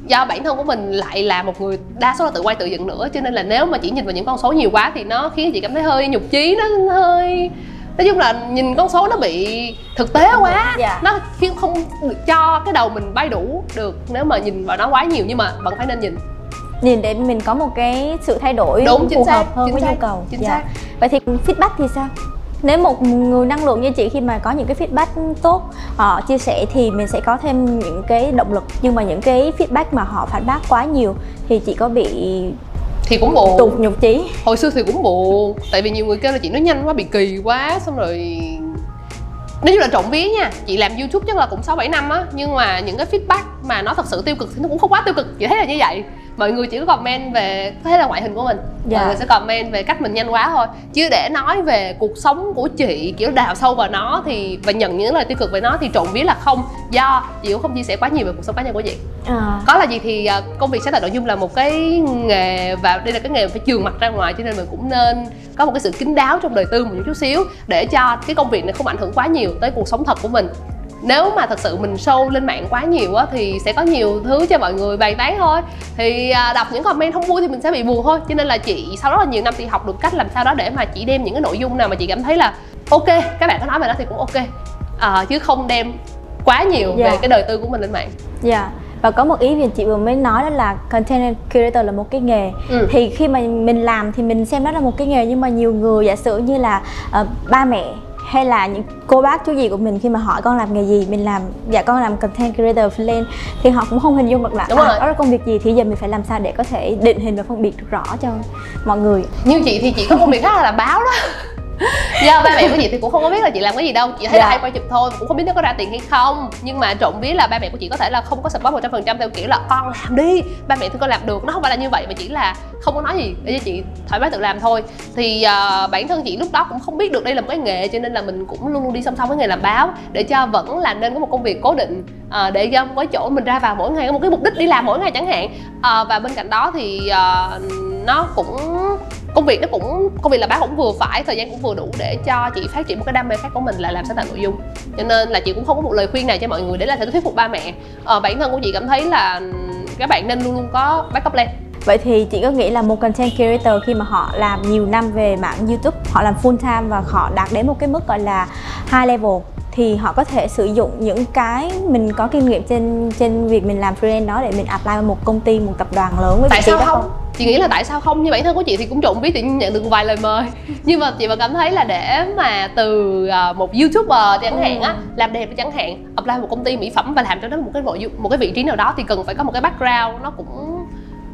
Do bản thân của mình lại là một người đa số là tự quay tự dựng nữa, cho nên là nếu mà chỉ nhìn vào những con số nhiều quá thì nó khiến chị cảm thấy hơi nhục chí, nó hơi, nói chung là nhìn con số nó bị thực tế quá, yeah. nó khiến không cho cái đầu mình bay đủ được nếu mà nhìn vào nó quá nhiều, nhưng mà vẫn phải nên nhìn nhìn để mình có một cái sự thay đổi đúng, phù hợp hơn với nhu cầu. Chính dạ. xác. Vậy thì feedback thì sao? Nếu một người năng lượng như chị khi mà có những cái feedback tốt họ chia sẻ thì mình sẽ có thêm những cái động lực, nhưng mà những cái feedback mà họ phản bác quá nhiều thì chị có bị thì cũng buồn, tụt nhục chí. Hồi xưa thì cũng buồn, tại vì nhiều người kêu là chị nói nhanh quá, bị kỳ quá, xong rồi nói chung là trộm vía nha, chị làm YouTube chắc là cũng sáu bảy năm á, nhưng mà những cái feedback mà nó thật sự tiêu cực thì nó cũng không quá tiêu cực, chị thấy là như vậy. Mọi người chỉ có comment về có thể là ngoại hình của mình, dạ. mọi người sẽ comment về cách mình nhanh quá thôi, chứ để nói về cuộc sống của chị kiểu đào sâu vào nó thì và nhận những lời tiêu cực về nó thì trộm vía là không, do chị cũng không chia sẻ quá nhiều về cuộc sống cá nhân của chị. À. Có là gì thì công việc sáng tạo nội dung là một cái nghề và đây là cái nghề phải trường mặt ra ngoài, cho nên mình cũng nên có một cái sự kín đáo trong đời tư một chút xíu để cho cái công việc này không ảnh hưởng quá nhiều tới cuộc sống thật của mình. Nếu mà thật sự mình show lên mạng quá nhiều á thì sẽ có nhiều thứ cho mọi người bàn tán thôi, thì đọc những comment không vui thì mình sẽ bị buồn thôi. Cho nên là chị sau đó là nhiều năm chị học được cách làm sao đó để mà chị đem những cái nội dung nào mà chị cảm thấy là ok, các bạn có nói về nó thì cũng ok, à, chứ không đem quá nhiều yeah. về cái đời tư của mình lên mạng. Dạ. yeah. Và có một ý mà chị vừa mới nói đó là content creator là một cái nghề. ừ. Thì khi mà mình làm thì mình xem đó là một cái nghề, nhưng mà nhiều người giả sử như là uh, ba mẹ hay là những cô bác chú gì của mình khi mà hỏi con làm nghề gì, mình làm dạ con làm content creator freelance, thì họ cũng không hình dung được là à, đó là công việc gì, thì giờ mình phải làm sao để có thể định hình và phân biệt được rõ cho mọi người. Như chị thì chị có công việc đó là làm báo đó. Do ba mẹ của chị thì cũng không có biết là chị làm cái gì đâu, chị thấy dạ. là hay quay chụp thôi, cũng không biết nó có ra tiền hay không. Nhưng mà trộm vía là ba mẹ của chị có thể là không có support một trăm phần trăm theo kiểu là con làm đi, ba mẹ thì con làm được, nó không phải là như vậy, mà chỉ là không có nói gì để cho chị thoải mái tự làm thôi. Thì uh, bản thân chị lúc đó cũng không biết được đây là một cái nghề, cho nên là mình cũng luôn luôn đi song song với nghề làm báo để cho vẫn là nên có một công việc cố định, uh, để cho có chỗ mình ra vào mỗi ngày, có một cái mục đích đi làm mỗi ngày chẳng hạn. Uh, và bên cạnh đó thì uh, nó cũng công việc nó cũng công việc là báo cũng vừa phải, thời gian cũng vừa đủ để cho chị phát triển một cái đam mê khác của mình là làm sáng tạo nội dung. Cho nên là chị cũng không có một lời khuyên nào cho mọi người để là thể thuyết phục ba mẹ. Ờ, bản thân của chị cảm thấy là các bạn nên luôn luôn có backup plan. Vậy thì chị có nghĩ là một content creator khi mà họ làm nhiều năm về mạng YouTube, họ làm full time và họ đạt đến một cái mức gọi là high level, thì họ có thể sử dụng những cái mình có kinh nghiệm trên trên việc mình làm freelance đó để mình apply vào một công ty, một tập đoàn lớn với vị trí đó không? không? Chị nghĩ là tại sao không, như bản thân của chị thì cũng trộm vía chị nhận được vài lời mời. Nhưng mà chị vẫn cảm thấy là để mà từ một YouTuber chẳng hạn á, làm đẹp chẳng hạn, apply một công ty mỹ phẩm và làm cho nó một cái nội dung, một cái vị trí nào đó thì cần phải có một cái background nó cũng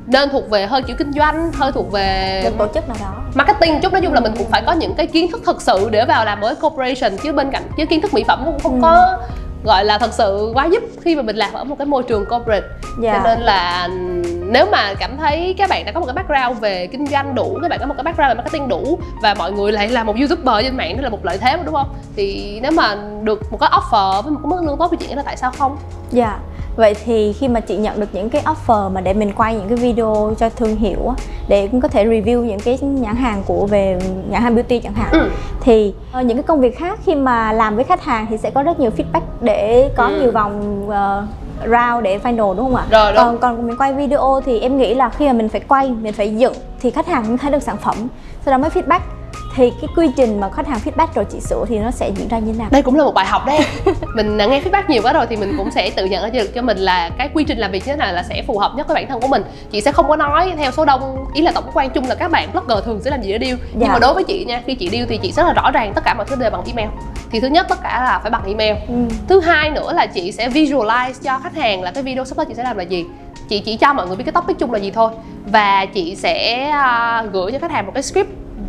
nên thuộc về hơi kiểu kinh doanh, hơi thuộc về một tổ chức nào đó, marketing chút. Nói chung là mình cũng phải có những cái kiến thức thật sự để vào làm với corporation, chứ bên cạnh chứ kiến thức mỹ phẩm nó cũng không có gọi là thật sự quá giúp khi mà mình làm ở một cái môi trường corporate. Dạ. Cho nên là nếu mà cảm thấy các bạn đã có một cái background về kinh doanh đủ, các bạn có một cái background về marketing đủ và mọi người lại là một YouTuber trên mạng, đó là một lợi thế mà, đúng không? Thì nếu mà được một cái offer với một cái mức lương tốt thì chị nghĩ là tại sao không? Dạ. Vậy thì khi mà chị nhận được những cái offer mà để mình quay những cái video cho thương hiệu để cũng có thể review những cái nhãn hàng của về nhãn hàng beauty chẳng hạn, ừ. thì những cái công việc khác khi mà làm với khách hàng thì sẽ có rất nhiều feedback để có ừ. nhiều vòng uh, round để final, đúng không ạ? Rồi, đúng. Còn còn mình quay video thì em nghĩ là khi mà mình phải quay, mình phải dựng thì khách hàng cũng thấy được sản phẩm, sau đó mới feedback. thì cái quy trình mà khách hàng feedback rồi chị sửa thì nó sẽ diễn ra như thế nào? Đây cũng là một bài học đấy. Mình nghe feedback nhiều quá rồi thì mình cũng sẽ tự nhận cho mình là cái quy trình làm việc như thế nào là sẽ phù hợp nhất với bản thân của mình. Chị sẽ không có nói theo số đông, ý là tổng quan chung là các bạn blogger thường sẽ làm gì để deal. Dạ. Nhưng mà đối với chị nha, khi chị deal thì chị rất là rõ ràng tất cả mọi thứ đều bằng email. Thì thứ nhất tất cả là phải bằng email. Ừ. Thứ hai nữa là chị sẽ visualize cho khách hàng là cái video sắp tới chị sẽ làm là gì. Chị chỉ cho mọi người biết cái topic chung là gì thôi. Và chị sẽ uh, gửi cho khách hàng một cái script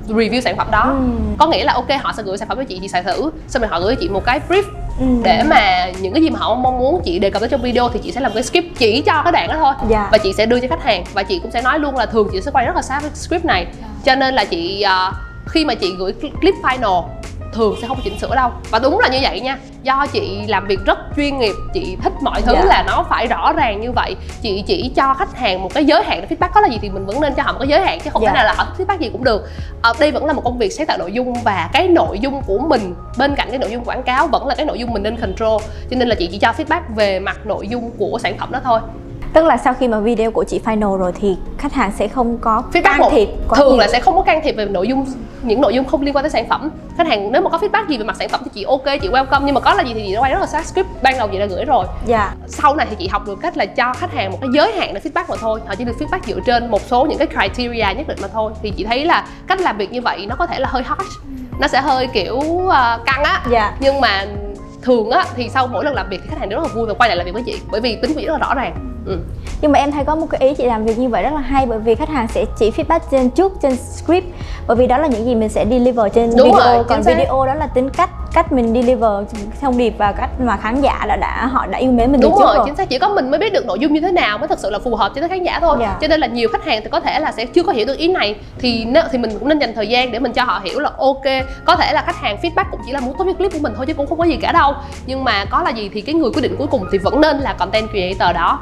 review sản phẩm đó. Ừ. Có nghĩa là ok, họ sẽ gửi sản phẩm cho chị, chị xài thử. Xong rồi họ gửi cho chị một cái brief. Ừ. Để mà những cái gì mà họ mong muốn chị đề cập tới trong video thì chị sẽ làm cái script chỉ cho cái đoạn đó thôi. Dạ. Và chị sẽ đưa cho khách hàng. Và chị cũng sẽ nói luôn là thường chị sẽ quay rất là sát với script này. Cho nên là chị uh, khi mà chị gửi clip final thường sẽ không chỉnh sửa đâu. Và đúng là như vậy nha, do chị làm việc rất chuyên nghiệp, chị thích mọi thứ yeah. là nó phải rõ ràng như vậy. Chị chỉ cho khách hàng một cái giới hạn để feedback, có là gì thì mình vẫn nên cho họ một cái giới hạn, chứ không yeah. thể nào là họ feedback gì cũng được. Ở đây vẫn là một công việc sáng tạo nội dung, và cái nội dung của mình bên cạnh cái nội dung quảng cáo vẫn là cái nội dung mình nên control. Cho nên là chị chỉ cho feedback về mặt nội dung của sản phẩm đó thôi. Tức là sau khi mà video của chị final rồi thì khách hàng sẽ không có feedback can một, thiệp Thường nhiều. Là sẽ không có can thiệp về nội dung, những nội dung không liên quan tới sản phẩm. Khách hàng nếu mà có feedback gì về mặt sản phẩm thì chị ok, chị welcome. Nhưng mà có là gì thì chị đã quay rất là sát script, ban đầu chị đã gửi rồi. yeah. Sau này thì chị học được cách là cho khách hàng một cái giới hạn để feedback mà thôi. Họ chỉ được feedback dựa trên một số những cái criteria nhất định mà thôi. Thì chị thấy là cách làm việc như vậy nó có thể là hơi harsh, nó sẽ hơi kiểu uh, căng á. yeah. Nhưng mà thường á thì sau mỗi lần làm việc thì khách hàng đều rất là vui và quay lại làm việc với chị, bởi vì tính của chị rất là rõ ràng. Ừ. Nhưng mà em thấy có một cái ý chị làm việc như vậy rất là hay, bởi vì khách hàng sẽ chỉ feedback trên trước trên script, bởi vì đó là những gì mình sẽ deliver trên Đúng video rồi, còn video đó là tính cách cách mình deliver thông điệp và cách mà khán giả đã đã họ đã yêu mến mình. Đúng rồi, trước rồi chính xác, chỉ có mình mới biết được nội dung như thế nào mới thật sự là phù hợp cho khán giả thôi. yeah. Cho nên là nhiều khách hàng thì có thể là sẽ chưa có hiểu được ý này, thì nếu, thì mình cũng nên dành thời gian để mình cho họ hiểu là ok, có thể là khách hàng feedback cũng chỉ là muốn tốt nhất clip của mình thôi chứ cũng không có gì cả đâu. Nhưng mà có là gì thì cái người quyết định cuối cùng thì vẫn nên là content creator đó.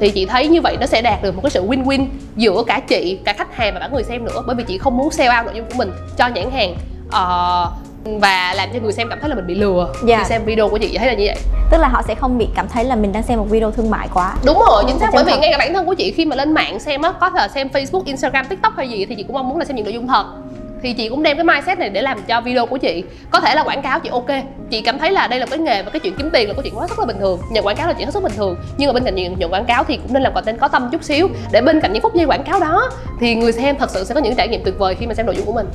Thì chị thấy như vậy nó sẽ đạt được một cái sự win-win giữa cả chị, cả khách hàng và cả người xem nữa. Bởi vì chị không muốn sell out nội dung của mình cho nhãn hàng uh, và làm cho người xem cảm thấy là mình bị lừa. Dạ. Thì xem video của chị, chị thấy là như vậy. Tức là họ sẽ không bị cảm thấy là mình đang xem một video thương mại quá. Đúng rồi, chính xác. Bởi vì ngay cả bản thân của chị khi mà lên mạng xem á, có thể xem Facebook, Instagram, TikTok hay gì thì chị cũng mong muốn là xem những nội dung thật. Thì chị cũng đem cái mindset này để làm cho video của chị. Có thể là quảng cáo chị ok, chị cảm thấy là đây là cái nghề và cái chuyện kiếm tiền là cái chuyện quá rất là bình thường, nhận quảng cáo là chuyện rất bình thường. Nhưng mà bên cạnh nhận quảng cáo thì cũng nên làm content có tâm chút xíu, để bên cạnh những phút giây quảng cáo đó thì người xem thật sự sẽ có những trải nghiệm tuyệt vời khi mà xem nội dung của mình.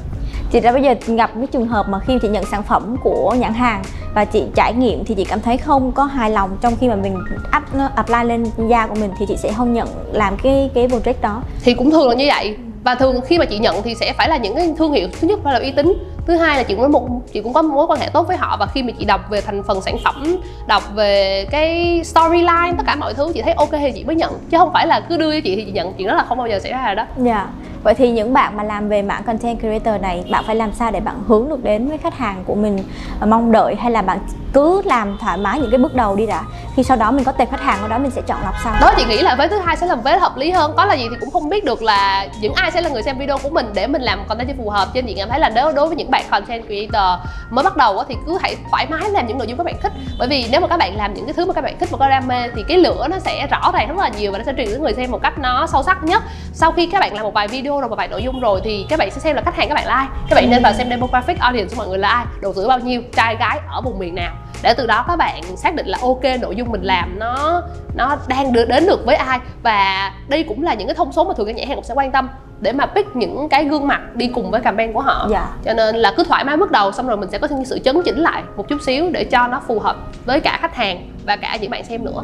Chị đã bây giờ gặp cái trường hợp mà khi chị nhận sản phẩm của nhãn hàng và chị trải nghiệm thì chị cảm thấy không có hài lòng, trong khi mà mình up, apply lên da của mình thì chị sẽ không nhận làm cái cái project đó. Thì cũng thường là như vậy. Và thường khi mà chị nhận thì sẽ phải là những cái thương hiệu thứ nhất phải là uy tín, thứ hai là chị cũng một chị cũng có mối quan hệ tốt với họ. Và khi mà chị đọc về thành phần sản phẩm, đọc về cái storyline, tất cả mọi thứ chị thấy ok thì chị mới nhận, chứ không phải là cứ đưa cho chị thì chị nhận, chuyện đó là không bao giờ xảy ra rồi đó. Dạ. yeah. Vậy thì những bạn mà làm về mảng content creator này, bạn phải làm sao để bạn hướng được đến với khách hàng của mình mong đợi, hay là bạn cứ làm thoải mái những cái bước đầu đi đã, khi sau đó mình có tệp khách hàng ở đó mình sẽ chọn lọc sau đó? Chị nghĩ là vế thứ hai sẽ là vế hợp lý hơn. Có là gì thì cũng không biết được là những ai sẽ là người xem video của mình để mình làm content phù hợp. Cho nên chị cảm thấy là nếu đối với những bạn content creator mới bắt đầu thì cứ hãy thoải mái làm những nội dung các bạn thích, bởi vì nếu mà các bạn làm những cái thứ mà các bạn thích và có đam mê thì cái lửa nó sẽ rõ ràng rất là nhiều và nó sẽ truyền đến người xem một cách nó sâu sắc nhất. Sau khi các bạn làm một vài video rồi, một vài nội dung rồi thì các bạn sẽ xem là khách hàng các bạn là ai, các bạn nên vào xem demographic audience của mọi người là ai, độ tuổi bao nhiêu, trai gái ở vùng miền nào, để từ đó các bạn xác định là ok, nội dung mình làm nó nó đang được đến được với ai. Và đây cũng là những cái thông số mà thường các nhãn hàng cũng sẽ quan tâm để mà pick những cái gương mặt đi cùng với campaign của họ. Dạ. Cho nên là cứ thoải mái bước đầu, xong rồi mình sẽ có những sự chấn chỉnh lại một chút xíu để cho nó phù hợp với cả khách hàng và cả những bạn xem nữa.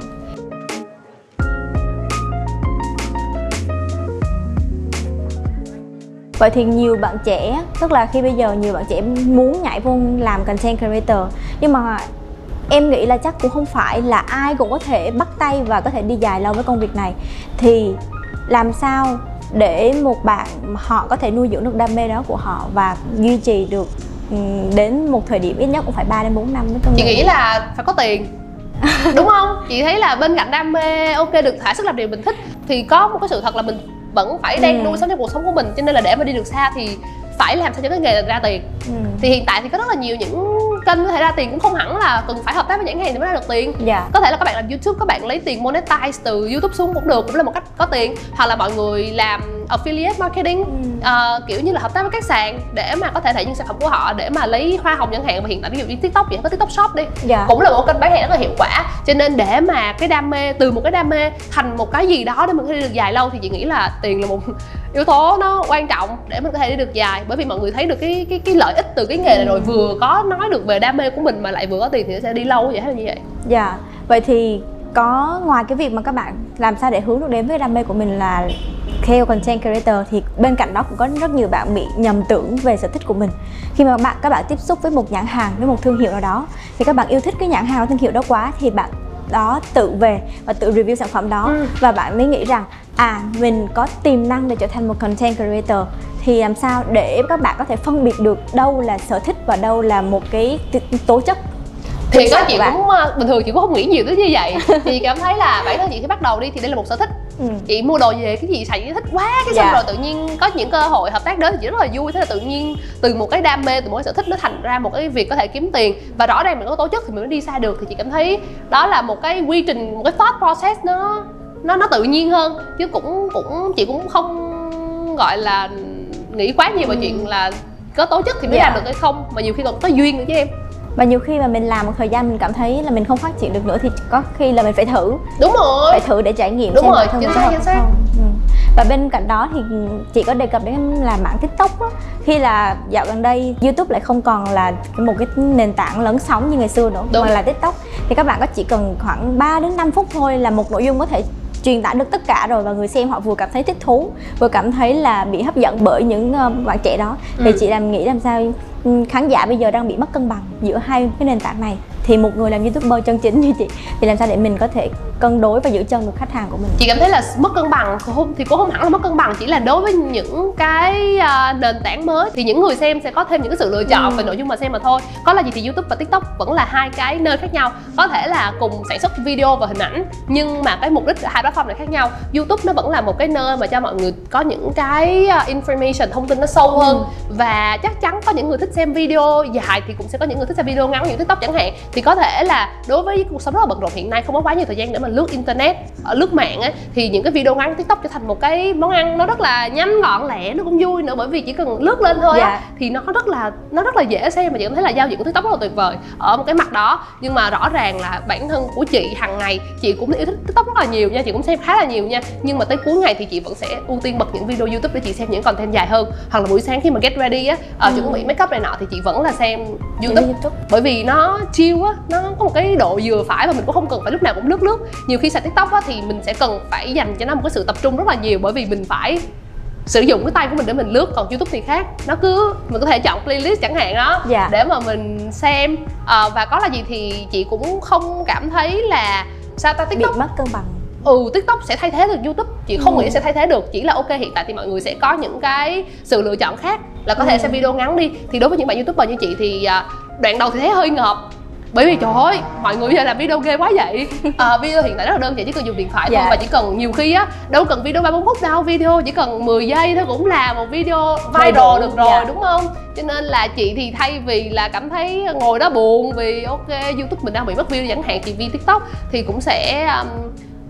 Vậy thì nhiều bạn trẻ, tức là khi bây giờ nhiều bạn trẻ muốn nhảy vô làm content creator, nhưng mà em nghĩ là chắc cũng không phải là ai cũng có thể bắt tay và có thể đi dài lâu với công việc này. Thì làm sao để một bạn họ có thể nuôi dưỡng được đam mê đó của họ và duy trì được đến một thời điểm ít nhất cũng phải ba đến bốn năm với công việc? Chị nghĩ là phải có tiền. Đúng không? Chị thấy là bên cạnh đam mê, ok, được thỏa sức làm điều mình thích, thì có một cái sự thật là mình vẫn phải đang nuôi sống cho cuộc sống của mình. Cho nên là để mà đi được xa thì phải làm sao cho cái nghề ra tiền. ừ. Thì hiện tại thì có rất là nhiều những kênh có thể ra tiền, cũng không hẳn là cần phải hợp tác với nhãn hàng để mới ra được tiền. Dạ. Có thể là các bạn làm YouTube, các bạn lấy tiền monetize từ YouTube xuống cũng được, cũng là một cách có tiền. Hoặc là mọi người làm affiliate marketing, ừ. uh, kiểu như là hợp tác với các sàn để mà có thể thể những sản phẩm của họ để mà lấy hoa hồng chẳng hạn. Mà hiện tại ví dụ như TikTok vậy, có TikTok Shop đi, dạ. cũng là một kênh bán hàng rất là hiệu quả. Cho nên để mà cái đam mê, từ một cái đam mê thành một cái gì đó để mình có thể đi được dài lâu thì chị nghĩ là tiền là một yếu tố nó quan trọng để mình có thể đi được dài. Bởi vì mọi người thấy được cái cái cái lợi ích từ cái nghề này rồi, vừa có nói được về đam mê của mình mà lại vừa có tiền thì nó sẽ đi lâu vậy, hay là như vậy. Dạ. Vậy thì có ngoài cái việc mà các bạn làm sao để hướng được đến với đam mê của mình là theo content creator, thì bên cạnh đó cũng có rất nhiều bạn bị nhầm tưởng về sở thích của mình. Khi mà các bạn các bạn tiếp xúc với một nhãn hàng, với một thương hiệu nào đó thì các bạn yêu thích cái nhãn hàng, thương hiệu đó quá thì bạn đó tự về và tự review sản phẩm đó, ừ. và bạn mới nghĩ rằng à, mình có tiềm năng để trở thành một content creator. Thì làm sao để các bạn có thể phân biệt được đâu là sở thích và đâu là một cái tố chất? Thì có chị cũng bình thường chị cũng không nghĩ nhiều tới như vậy. Thì cảm thấy là bản thân chị khi bắt đầu đi thì đây là một sở thích, ừ. chị mua đồ về cái gì xài thích quá cái xong dạ. rồi tự nhiên có những cơ hội hợp tác đến thì chị rất là vui. Thế là tự nhiên từ một cái đam mê, từ một cái sở thích nó thành ra một cái việc có thể kiếm tiền, và rõ ràng mình có tổ chức thì mình mới đi xa được. Thì chị cảm thấy đó là một cái quy trình, một cái thought process nó nó nó tự nhiên hơn, chứ cũng cũng chị cũng không gọi là nghĩ quá nhiều về ừ. chuyện là có tổ chức thì mới dạ. làm được hay không, mà nhiều khi còn có duyên nữa chứ em. Và nhiều khi mà mình làm một thời gian mình cảm thấy là mình không phát triển được nữa thì có khi là mình phải thử. Đúng rồi. Phải thử để trải nghiệm. Đúng rồi, chính xác, chính xác. Và bên cạnh đó thì chị có đề cập đến là mạng TikTok đó. Khi là dạo gần đây YouTube lại không còn là một cái nền tảng lớn sóng như ngày xưa nữa. Đúng. Mà là TikTok. Thì các bạn có chỉ cần khoảng ba đến năm phút thôi là một nội dung có thể truyền tải được tất cả rồi, và người xem họ vừa cảm thấy thích thú, vừa cảm thấy là bị hấp dẫn bởi những bạn trẻ đó. Thì ừ. chị làm nghĩ làm sao khán giả bây giờ đang bị mất cân bằng giữa hai cái nền tảng này, thì một người làm YouTuber chân chính như chị thì làm sao để mình có thể cân đối và giữ chân được khách hàng của mình? Chị cảm thấy là mất cân bằng không, thì cũng không hẳn là mất cân bằng, chỉ là đối với những cái nền tảng mới thì những người xem sẽ có thêm những cái sự lựa chọn ừ. về nội dung mà xem mà thôi. Có là gì thì YouTube và TikTok vẫn là hai cái nơi khác nhau, có thể là cùng sản xuất video và hình ảnh nhưng mà cái mục đích hai platform này khác nhau. YouTube nó vẫn là một cái nơi mà cho mọi người có những cái information, thông tin nó sâu hơn, ừ. và chắc chắn có những người thích xem video dài thì cũng sẽ có những người thích xem video ngắn như TikTok chẳng hạn. Thì có thể là đối với cuộc sống rất là bận rộn hiện nay, không có quá nhiều thời gian để mà lướt internet, lướt mạng ấy, thì những cái video ngắn TikTok trở thành một cái món ăn nó rất là nhanh gọn lẹ, nó cũng vui nữa, bởi vì chỉ cần lướt lên thôi yeah. á, thì nó rất là nó rất là dễ xem. Và chị cảm thấy là giao diện của TikTok rất là tuyệt vời ở một cái mặt đó. Nhưng mà rõ ràng là bản thân của chị hàng ngày chị cũng yêu thích TikTok rất là nhiều nha, chị cũng xem khá là nhiều nha, nhưng mà tới cuối ngày thì chị vẫn sẽ ưu tiên bật những video YouTube để chị xem những content dài hơn. Hoặc là buổi sáng khi mà get ready á, ừ. chuẩn bị make up này nọ thì chị vẫn là xem YouTube, YouTube. Bởi vì nó chill, nó có một cái độ vừa phải và mình cũng không cần phải lúc nào cũng lướt lướt. Nhiều khi xài TikTok á, thì mình sẽ cần phải dành cho nó một cái sự tập trung rất là nhiều, bởi vì mình phải sử dụng cái tay của mình để mình lướt. Còn YouTube thì khác, nó cứ mình có thể chọn playlist chẳng hạn đó dạ. để mà mình xem. À, và có là gì thì chị cũng không cảm thấy là sao ta TikTok bị mất cân bằng. Ừ, TikTok sẽ thay thế được YouTube, chị không ừ. nghĩ sẽ thay thế được. Chỉ là ok, hiện tại thì mọi người sẽ có những cái sự lựa chọn khác, là có ừ. thể xem video ngắn đi. Thì đối với những bạn YouTuber như chị thì đoạn đầu thì thấy hơi ngợp, bởi vì trời ơi mọi người giờ làm video ghê quá vậy. À, video hiện tại rất là đơn giản, chỉ cần dùng điện thoại dạ. thôi, và chỉ cần nhiều khi á đâu cần video ba bốn phút đâu, video chỉ cần mười giây thôi cũng là một video viral được rồi dạ. đúng không? Cho nên là chị thì thay vì là cảm thấy ngồi đó buồn vì ok YouTube mình đang bị mất view chẳng hạn, chị vi TikTok thì cũng sẽ um,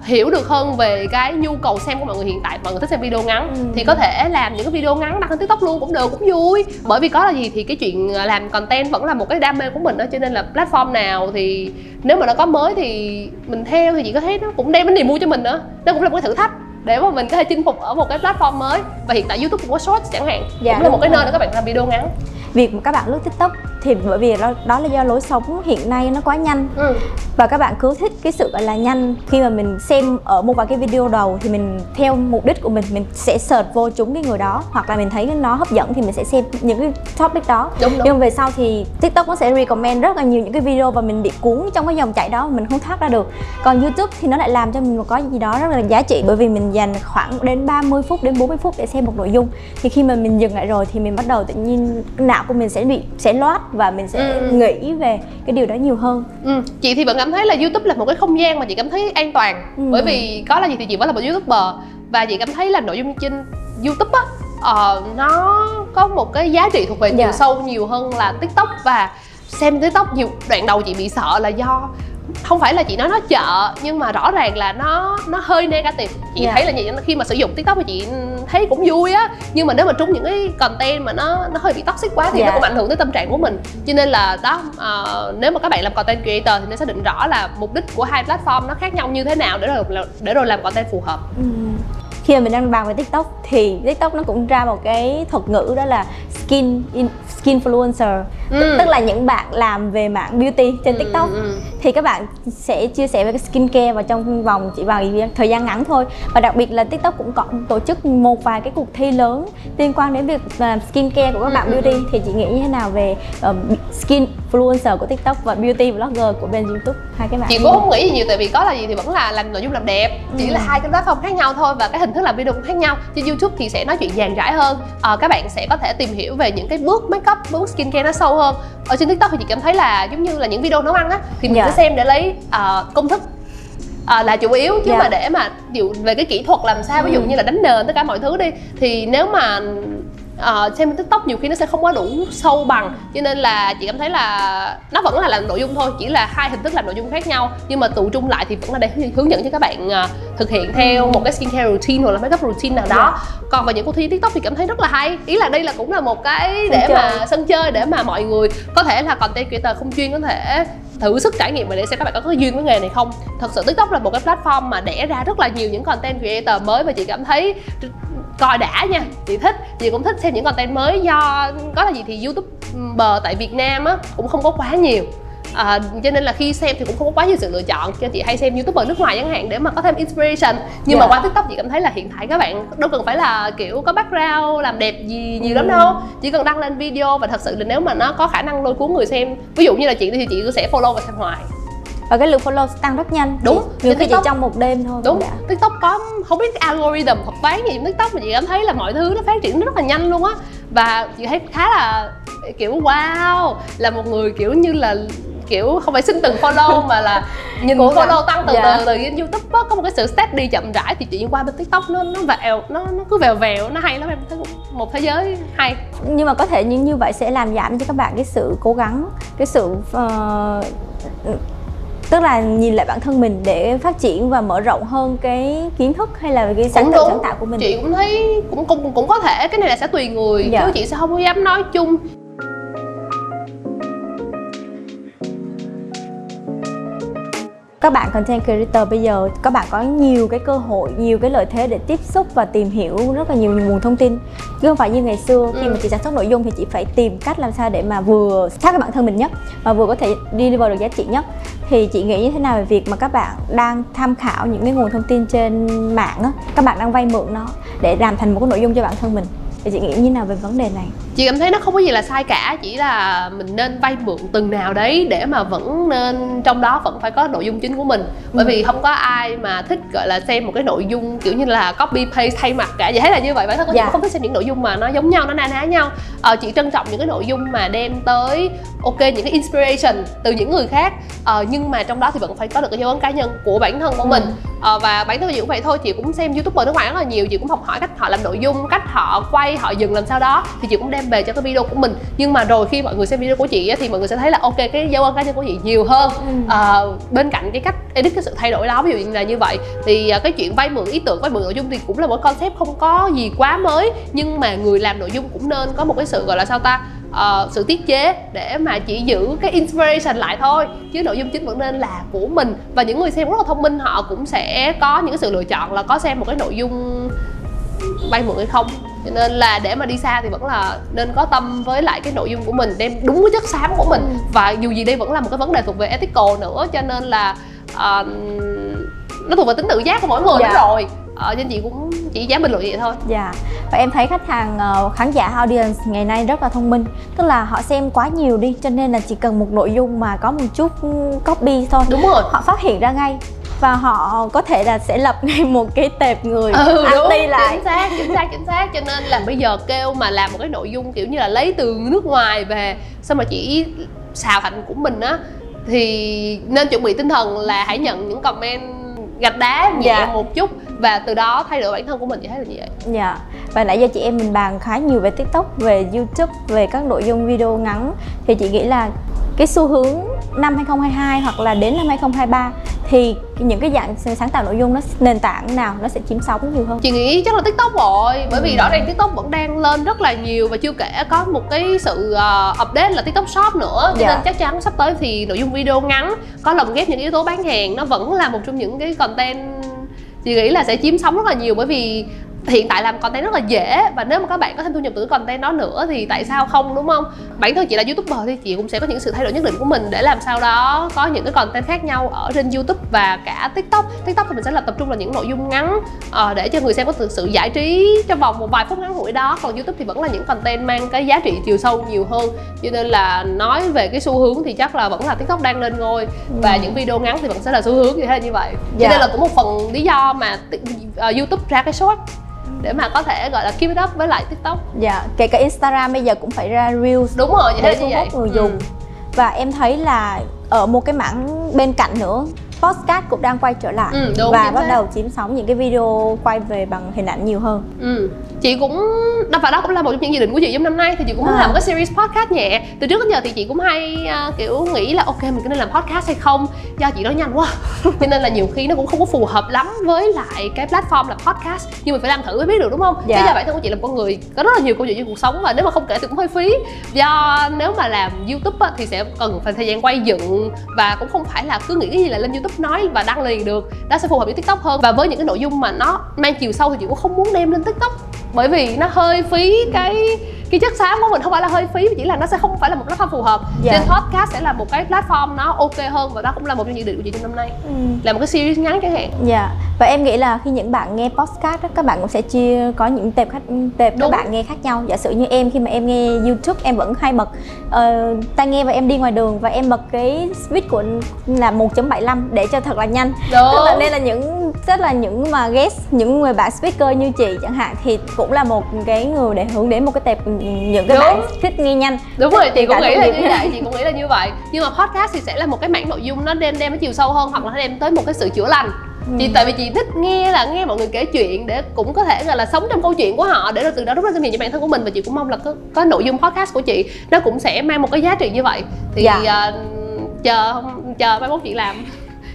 hiểu được hơn về cái nhu cầu xem của mọi người hiện tại. Mọi người thích xem video ngắn ừ. thì có thể làm những cái video ngắn đăng lên TikTok luôn cũng được, cũng vui. Bởi vì có là gì thì cái chuyện làm content vẫn là một cái đam mê của mình đó, cho nên là platform nào thì nếu mà nó có mới thì mình theo, thì chị có thấy nó cũng đem đến niềm vui cho mình nữa, nó cũng là một cái thử thách để mà mình có thể chinh phục ở một cái platform mới. Và hiện tại YouTube cũng có Shorts chẳng hạn, dạ, cũng là một cái rồi. Nơi để các bạn làm video ngắn. Việc mà các bạn lướt TikTok thì bởi vì đó, đó là do lối sống hiện nay nó quá nhanh ừ. và các bạn cứ thích cái sự gọi là nhanh. Khi mà mình xem ở một vài cái video đầu thì mình theo mục đích của mình, mình sẽ search vô chúng cái người đó, hoặc là mình thấy nó hấp dẫn thì mình sẽ xem những cái topic đó. Đúng, đúng. Nhưng về sau thì TikTok nó sẽ recommend rất là nhiều những cái video và mình bị cuốn trong cái dòng chảy đó, mình không thoát ra được. Còn YouTube thì nó lại làm cho mình có gì đó rất là giá trị, bởi vì mình dành khoảng đến ba mươi phút đến bốn mươi phút để xem một nội dung. Thì khi mà mình dừng lại rồi thì mình bắt đầu tự nhiên não của mình sẽ bị sẽ loát và mình sẽ ừ. nghĩ về cái điều đó nhiều hơn. Ừ. Chị thì vẫn cảm thấy là YouTube là một cái không gian mà chị cảm thấy an toàn, ừ. bởi vì có là gì thì chị vẫn là một YouTuber, và chị cảm thấy là nội dung trên YouTube á uh, nó có một cái giá trị thuộc về chiều dạ. sâu nhiều hơn là TikTok. Và xem tới tóc nhiều. Đoạn đầu chị bị sợ là do không phải là chị nói nó chợ, nhưng mà rõ ràng là nó nó hơi negative. Chị yeah. thấy là gì, khi mà sử dụng TikTok thì chị thấy cũng vui á, nhưng mà nếu mà trúng những cái content mà nó nó hơi bị toxic quá thì yeah. nó cũng ảnh hưởng tới tâm trạng của mình. Cho nên là đó, uh, nếu mà các bạn làm content creator thì nên xác định rõ là mục đích của hai platform nó khác nhau như thế nào để rồi để rồi làm content phù hợp. Mm. Khi mà mình đang bàn về TikTok thì TikTok nó cũng ra một cái thuật ngữ, đó là skin in, skinfluencer, ừ. tức là những bạn làm về mạng beauty trên TikTok, ừ. thì các bạn sẽ chia sẻ về cái skincare vào trong vòng chỉ vào thời gian ngắn thôi. Và đặc biệt là TikTok cũng có tổ chức một vài cái cuộc thi lớn liên quan đến việc làm skincare của các bạn ừ. beauty. Thì chị nghĩ như thế nào về uh, skinfluencer của TikTok và beauty blogger của bên YouTube, hai cái bạn? Chị cũng không nghĩ gì nhiều, tại vì có là gì thì vẫn là làm nội dung làm đẹp, chỉ ừ. là hai cái platform khác nhau thôi và cái hình thức làm video cũng khác nhau. Trên YouTube thì sẽ nói chuyện dàn trải hơn, à, các bạn sẽ có thể tìm hiểu về những cái bước make up, bước skincare nó sâu hơn. Ở trên TikTok thì chị cảm thấy là giống như là những video nấu ăn á, thì mình dạ. sẽ xem để lấy uh, công thức uh, là chủ yếu, chứ dạ. mà để mà dụ về cái kỹ thuật làm sao, ví dụ như là đánh nền tất cả mọi thứ đi, thì nếu mà Uh, xem TikTok nhiều khi nó sẽ không quá đủ sâu bằng. Cho nên là chị cảm thấy là nó vẫn là làm nội dung thôi, chỉ là hai hình thức làm nội dung khác nhau, nhưng mà tụ trung lại thì vẫn là để hướng dẫn cho các bạn uh, thực hiện theo một cái skincare routine hoặc là makeup routine nào đó. yeah. Còn vào những cuộc thi TikTok thì cảm thấy rất là hay, ý là đây là cũng là một cái để sân mà chơi. sân chơi để mà mọi người có thể là content creator không chuyên có thể thử sức trải nghiệm và để xem các bạn có, có duyên với nghề này không. Thật sự TikTok là một cái platform mà đẻ ra rất là nhiều những content creator mới và chị cảm thấy coi đã nha, chị thích, chị cũng thích xem những content mới, do có là gì thì YouTuber tại Việt Nam á cũng không có quá nhiều, à, cho nên là khi xem thì cũng không có quá nhiều sự lựa chọn, cho chị hay xem YouTuber nước ngoài chẳng hạn để mà có thêm inspiration. Nhưng yeah. mà qua TikTok chị cảm thấy là hiện tại các bạn đâu cần phải là kiểu có background làm đẹp gì nhiều ừ. lắm đâu, chỉ cần đăng lên video và thật sự là nếu mà nó có khả năng lôi cuốn người xem, ví dụ như là chị thì chị sẽ follow và xem hoài. Và cái lượng follow tăng rất nhanh. Đúng, nhiều khi chỉ trong một đêm thôi. Đúng, TikTok có không biết algorithm thuật toán gì trên TikTok mà chị cảm thấy là mọi thứ nó phát triển rất là nhanh luôn á. Và chị thấy khá là kiểu wow, là một người kiểu như là kiểu không phải xin từng follow mà là nhìn Cũng follow là, tăng từ dạ. từ từ trên YouTube đó, có một cái sự steady chậm rãi. Thì chị qua bên TikTok nó nó vẹo, nó nó cứ vèo vèo, nó hay lắm, em thấy một thế giới hay. Nhưng mà có thể như như vậy sẽ làm giảm cho các bạn cái sự cố gắng, cái sự uh, tức là nhìn lại bản thân mình để phát triển và mở rộng hơn cái kiến thức hay là cái sáng tạo sáng tạo của mình. Chị cũng thấy cũng cũng cũng có thể cái này là sẽ tùy người, dạ. chứ chị sẽ không dám nói chung. Các bạn content creator bây giờ các bạn có nhiều cái cơ hội, nhiều cái lợi thế để tiếp xúc và tìm hiểu rất là nhiều nguồn thông tin, chứ không phải như ngày xưa khi ừ. mà chị sản xuất nội dung thì chị phải tìm cách làm sao để mà vừa sát với bản thân mình nhất mà vừa có thể deliver được giá trị nhất. Thì chị nghĩ như thế nào về việc mà các bạn đang tham khảo những cái nguồn thông tin trên mạng á, các bạn đang vay mượn nó để làm thành một cái nội dung cho bản thân mình? Thì chị nghĩ như nào về vấn đề này? Chị cảm thấy nó không có gì là sai cả, chỉ là mình nên vay mượn từng nào đấy để mà vẫn nên trong đó vẫn phải có nội dung chính của mình. Bởi ừ. vì không có ai mà thích gọi là xem một cái nội dung kiểu như là copy paste thay mặt cả, vậy thế là như vậy bản thân có dạ. không thích xem những nội dung mà nó giống nhau, nó na ná nhau. Ờ, chị trân trọng những cái nội dung mà đem tới ok những cái inspiration từ những người khác, ờ, nhưng mà trong đó thì vẫn phải có được cái dấu ấn cá nhân của bản thân của ừ. mình. Ờ, và bản thân chị cũng vậy thôi, chị cũng xem YouTuber nước ngoài rất là nhiều, chị cũng học hỏi cách họ làm nội dung, cách họ quay, họ dừng làm sao đó, thì chị cũng đem về cho cái video của mình. Nhưng mà rồi khi mọi người xem video của chị ấy, thì mọi người sẽ thấy là ok cái dấu ấn cá nhân của chị nhiều hơn, à, bên cạnh cái cách edit, cái sự thay đổi đó, ví dụ như là như vậy. Thì cái chuyện vay mượn ý tưởng, vay mượn nội dung thì cũng là một concept không có gì quá mới, nhưng mà người làm nội dung cũng nên có một cái sự gọi là sao ta, Uh, sự tiết chế để mà chỉ giữ cái inspiration lại thôi, chứ nội dung chính vẫn nên là của mình. Và những người xem rất là thông minh, họ cũng sẽ có những sự lựa chọn là có xem một cái nội dung vay mượn hay không. Cho nên là để mà đi xa thì vẫn là nên có tâm với lại cái nội dung của mình, đem đúng cái chất xám của mình. Và dù gì đây vẫn là một cái vấn đề thuộc về ethical nữa, cho nên là uh, nó thuộc về tính tự giác của mỗi người dạ. đó rồi. Ờ, nên chị cũng chỉ dám bình luận vậy thôi. Dạ. Yeah. Và em thấy khách hàng, khán giả audience ngày nay rất là thông minh, tức là họ xem quá nhiều đi, cho nên là chỉ cần một nội dung mà có một chút copy thôi. Đúng rồi. Họ phát hiện ra ngay và họ có thể là sẽ lập ngay một cái tệp người ừ, anti lại. Chính xác, chính xác, chính xác. Cho nên là bây giờ kêu mà làm một cái nội dung kiểu như là lấy từ nước ngoài về, xong mà chỉ xào thành của mình á, thì nên chuẩn bị tinh thần là hãy nhận những comment gạch đá nhẹ yeah. một chút và từ đó thay đổi bản thân của mình. Chị thấy là như vậy. Dạ. yeah. Và nãy giờ chị em mình bàn khá nhiều về TikTok, về YouTube, về các nội dung video ngắn, thì chị nghĩ là cái xu hướng năm hai không hai hai hoặc là đến năm hai không hai ba thì những cái dạng sáng tạo nội dung nó nền tảng nào nó sẽ chiếm sóng nhiều hơn? Chị nghĩ chắc là TikTok rồi, bởi vì rõ ràng TikTok vẫn đang lên rất là nhiều, và chưa kể có một cái sự uh, update là TikTok Shop nữa, cho dạ. nên chắc chắn sắp tới thì nội dung video ngắn có lồng ghép những yếu tố bán hàng nó vẫn là một trong những cái content chị nghĩ là sẽ chiếm sóng rất là nhiều, bởi vì hiện tại làm content rất là dễ, và nếu mà các bạn có thêm thu nhập từ content đó nữa thì tại sao không, đúng không? Bản thân chị là YouTuber thì chị cũng sẽ có những sự thay đổi nhất định của mình để làm sao đó có những cái content khác nhau ở trên YouTube và cả TikTok. TikTok thì mình sẽ là tập trung vào những nội dung ngắn à, để cho người xem có thực sự giải trí trong vòng một vài phút ngắn ngủi đó, còn YouTube thì vẫn là những content mang cái giá trị chiều sâu nhiều hơn. Cho nên là nói về cái xu hướng thì chắc là vẫn là TikTok đang lên ngôi, và ừ. những video ngắn thì vẫn sẽ là xu hướng như thế, như vậy. Cho yeah. nên là cũng một phần lý do mà uh, YouTube ra cái short để mà có thể gọi là keep it up với lại TikTok. Dạ, kể cả Instagram bây giờ cũng phải ra Reels. Đúng rồi, để thu hút người dùng. Và em thấy là ở một cái mảng bên cạnh nữa, podcast cũng đang quay trở lại ừ, đúng, và bắt thế. đầu chiếm sóng những cái video quay về bằng hình ảnh nhiều hơn. Ừ. Chị cũng đó, và đó cũng là một trong những dự định của chị trong năm nay, thì chị cũng muốn à. làm một cái series podcast nhẹ. Từ trước đến giờ thì chị cũng hay uh, kiểu nghĩ là ok mình có nên làm podcast hay không, do chị nói nhanh quá cho nên là nhiều khi nó cũng không có phù hợp lắm với lại cái platform là podcast, nhưng mình phải làm thử mới biết được, đúng không? Dạ. Thế do bản thân của chị là một con người có rất là nhiều câu chuyện trong cuộc sống, và nếu mà không kể thì cũng hơi phí, do nếu mà làm YouTube á, thì sẽ cần phải thời gian quay dựng, và cũng không phải là cứ nghĩ cái gì là lên YouTube nói và đăng liền được, nó sẽ phù hợp với TikTok hơn. Và với những cái nội dung mà nó mang chiều sâu thì chị cũng không muốn đem lên TikTok, bởi vì nó hơi phí cái cái chất xám của mình. Không phải là hơi phí, chỉ là nó sẽ không phải là một platform phù hợp. Dạ. Nên podcast sẽ là một cái platform nó ok hơn, và đó cũng là một trong những dự định của chị trong năm nay. Ừ. Là một cái series ngắn chẳng hạn. Dạ. Và em nghĩ là khi những bạn nghe podcast đó, các bạn cũng sẽ chia có những tệp khách tệp các bạn nghe khác nhau. Giả sử như em, khi mà em nghe YouTube em vẫn hay bật uh, tai nghe và em đi ngoài đường, và em bật cái speed của là một chấm bảy mươi lăm để cho thật là nhanh. Đúng. Tức là nên là những rất là những mà guest, những người bạn speaker như chị chẳng hạn thì cũng là một cái người để hướng đến một cái tệp những cái đúng. bạn thích nghe nhanh. Đúng rồi, chị cũng nghĩ là như vậy, chị cũng nghĩ là như vậy. Nhưng mà podcast thì sẽ là một cái mảng nội dung nó đem đem nó chiều sâu hơn, hoặc là đem tới một cái sự chữa lành. Chị ừ. tại vì chị thích nghe là nghe mọi người kể chuyện để cũng có thể gọi là sống trong câu chuyện của họ, để rồi từ đó rút ra kinh nghiệm cho bản thân của mình, và chị cũng mong là có, có nội dung podcast của chị nó cũng sẽ mang một cái giá trị như vậy. Thì dạ. uh, chờ chờ mai mốt chị làm.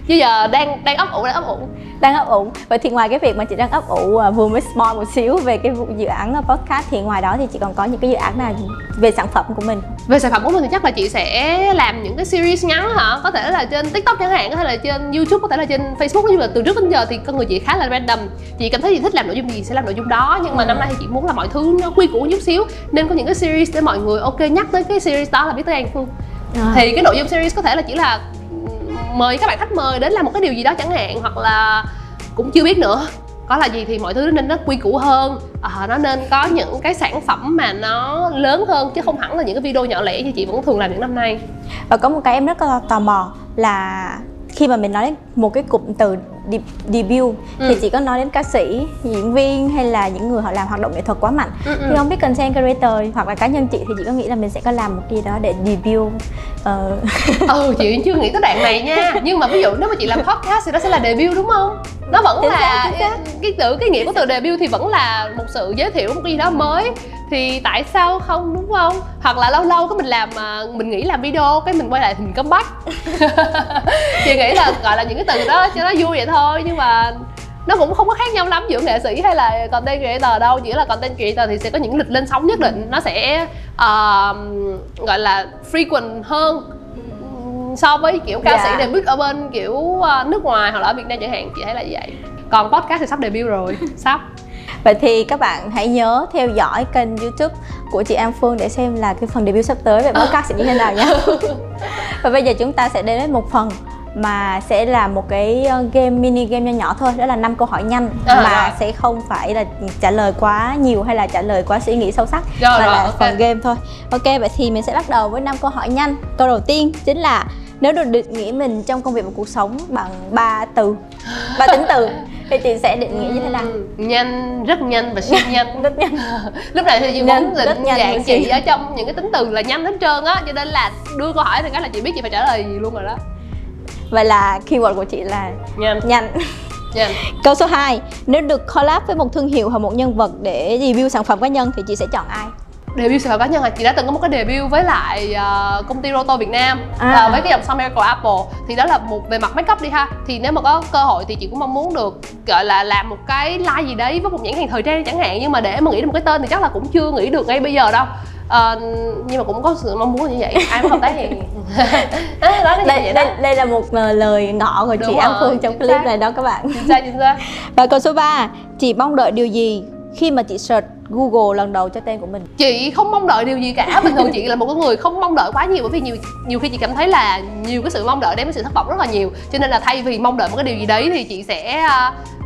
Chứ giờ đang đang ấp ủ đang ấp ủ đang ấp ủ. Vậy thì ngoài cái việc mà chị đang ấp ủ vừa mới spoil một xíu về cái dự án podcast, thì ngoài đó thì chị còn có những cái dự án nào về sản phẩm của mình? Về sản phẩm của mình thì chắc là chị sẽ làm những cái series ngắn hả? Có thể là trên TikTok chẳng hạn, có thể là trên YouTube, có thể là trên Facebook. Nhưng mà từ trước đến giờ thì con người chị khá là random. Chị cảm thấy chị thích làm nội dung gì sẽ làm nội dung đó. Nhưng mà ừ. năm nay thì chị muốn là mọi thứ nó quy củ chút xíu, nên có những cái series để mọi người ok nhắc tới cái series đó là biết tới An Phương. À. Thì cái nội dung series có thể là chỉ là mời các bạn khách mời đến làm một cái điều gì đó chẳng hạn, hoặc là cũng chưa biết nữa có là gì, thì mọi thứ nên nó quy củ hơn, à, nó nên có những cái sản phẩm mà nó lớn hơn, chứ không hẳn là những cái video nhỏ lẻ như chị vẫn thường làm những năm nay. Và có một cái em rất là tò mò là khi mà mình nói đến một cái cụm từ debut ừ. thì chỉ có nói đến ca sĩ, diễn viên hay là những người họ làm hoạt động nghệ thuật quá mạnh. Ừ, ừ. Thì không biết content creator hoặc là cá nhân chị thì chị có nghĩ là mình sẽ có làm một cái đó để debut? Ờ ừ, chị chưa nghĩ tới đoạn này nha. Nhưng mà ví dụ nếu mà chị làm podcast thì nó sẽ là debut đúng không? Nó vẫn chính là xác, cái tự cái nghĩa của từ debut thì vẫn là một sự giới thiệu một cái gì đó mới, thì tại sao không, đúng không? Hoặc là lâu lâu cái mình làm mà mình nghĩ làm video cái mình quay lại thì mình comeback. Chị nghĩ là gọi là những cái từ đó cho nó vui vậy thôi, nhưng mà nó cũng không có khác nhau lắm giữa nghệ sĩ hay là content creator đâu. Chỉ là content creator thì sẽ có những lịch lên sóng nhất định, nó sẽ uh, gọi là frequent hơn so với kiểu ca dạ. sĩ debut ở bên kiểu nước ngoài hoặc là ở Việt Nam chẳng hạn. Chị thấy là vậy. Còn podcast thì sắp debut rồi. Sắp. Vậy thì các bạn hãy nhớ theo dõi kênh YouTube của chị An Phương để xem là cái phần debut sắp tới về podcast sẽ như thế nào nhé. Và bây giờ chúng ta sẽ đến với một phần mà sẽ là một cái game, mini game nhỏ nhỏ thôi, đó là năm câu hỏi nhanh à, mà rồi. sẽ không phải là trả lời quá nhiều hay là trả lời quá suy nghĩ sâu sắc, rồi, mà rồi, là okay. phần game thôi. Ok, vậy thì mình sẽ bắt đầu với năm câu hỏi nhanh. Câu đầu tiên chính là nếu được định nghĩa mình trong công việc và cuộc sống bằng ba từ, ba tính từ thì chị sẽ định nghĩa như thế nào? Nhanh, rất nhanh và siêu nhanh. Rất nhanh. Lúc này thì chị muốn định dạng chị ở trong những cái tính từ là nhanh hết trơn á, cho nên là đưa câu hỏi thì cái là chị biết chị phải trả lời gì luôn rồi đó. Vậy là keyword của chị là nhanh. Nhanh. Nhanh. Câu số hai, nếu được collab với một thương hiệu hoặc một nhân vật để review sản phẩm cá nhân thì chị sẽ chọn ai? debut sở hữu cá nhân là chị đã từng có một cái debut với lại uh, công ty Roto Việt Nam à. uh, với cái dòng son Miracle Apple, thì đó là một về mặt make up đi ha, thì nếu mà có cơ hội thì chị cũng mong muốn được gọi là làm một cái line gì đấy với một nhãn hàng thời trang chẳng hạn, nhưng mà để mà nghĩ được một cái tên thì chắc là cũng chưa nghĩ được ngay bây giờ đâu. Uh, nhưng mà cũng có sự mong muốn như vậy, ai muốn hợp tác gì đó, đó cái đây, vậy đây, đây là một lời ngỏ của chị An Phương trong clip này đó các bạn. Chính xác, chính xác. Và câu số ba, chị mong đợi điều gì khi mà chị search Google lần đầu cho tên của mình? Chị không mong đợi điều gì cả, bình thường chị là một cái người không mong đợi quá nhiều, bởi vì nhiều nhiều khi chị cảm thấy là nhiều cái sự mong đợi đem cái sự thất vọng rất là nhiều, cho nên là thay vì mong đợi một cái điều gì đấy thì chị sẽ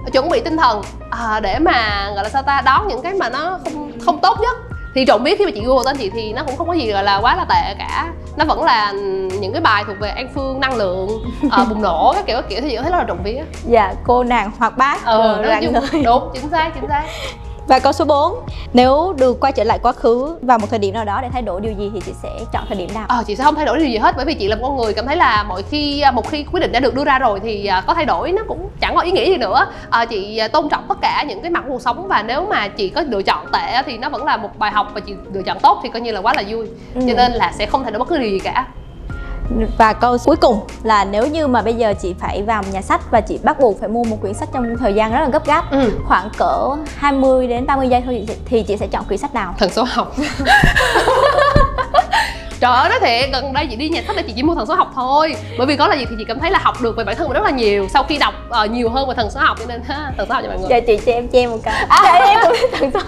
uh, chuẩn bị tinh thần uh, để mà gọi là sao ta đón những cái mà nó không không tốt nhất. Thì trộm biết khi mà chị Google tên chị thì nó cũng không có gì gọi là quá là tệ cả, nó vẫn là những cái bài thuộc về An Phương năng lượng, uh, bùng nổ các kiểu các kiểu thì chị thấy rất là trộm vía. Dạ, cô nàng hoạt bát. Ừ, đúng, chính xác, chính xác. Và câu số bốn, nếu được quay trở lại quá khứ vào một thời điểm nào đó để thay đổi điều gì thì chị sẽ chọn thời điểm nào? Ờ, chị sẽ không thay đổi điều gì hết, bởi vì chị là một con người cảm thấy là mỗi khi một khi quyết định đã được đưa ra rồi thì có thay đổi nó cũng chẳng có ý nghĩa gì nữa. À, chị tôn trọng tất cả những cái mặt cuộc sống, và nếu mà chị có lựa chọn tệ thì nó vẫn là một bài học, và chị lựa chọn tốt thì coi như là quá là vui. Ừ. Cho nên là sẽ không thay đổi bất cứ điều gì cả. Và câu cuối cùng là nếu như mà bây giờ chị phải vào nhà sách và chị bắt buộc phải mua một quyển sách trong thời gian rất là gấp gáp, ừ. khoảng cỡ hai mươi đến ba mươi giây thôi, thì chị sẽ chọn quyển sách nào? Thần số học. Trời ơi, nói thiệt, gần đây chị đi nhà sách là chị chỉ mua thần số học thôi. Bởi vì có là gì thì chị cảm thấy là học được về bản thân mình rất là nhiều sau khi đọc uh, nhiều hơn về thần số học, cho nên ha, thần số học cho mọi người. Giờ chị cho em che một cái à. Trời, em cũng thần số.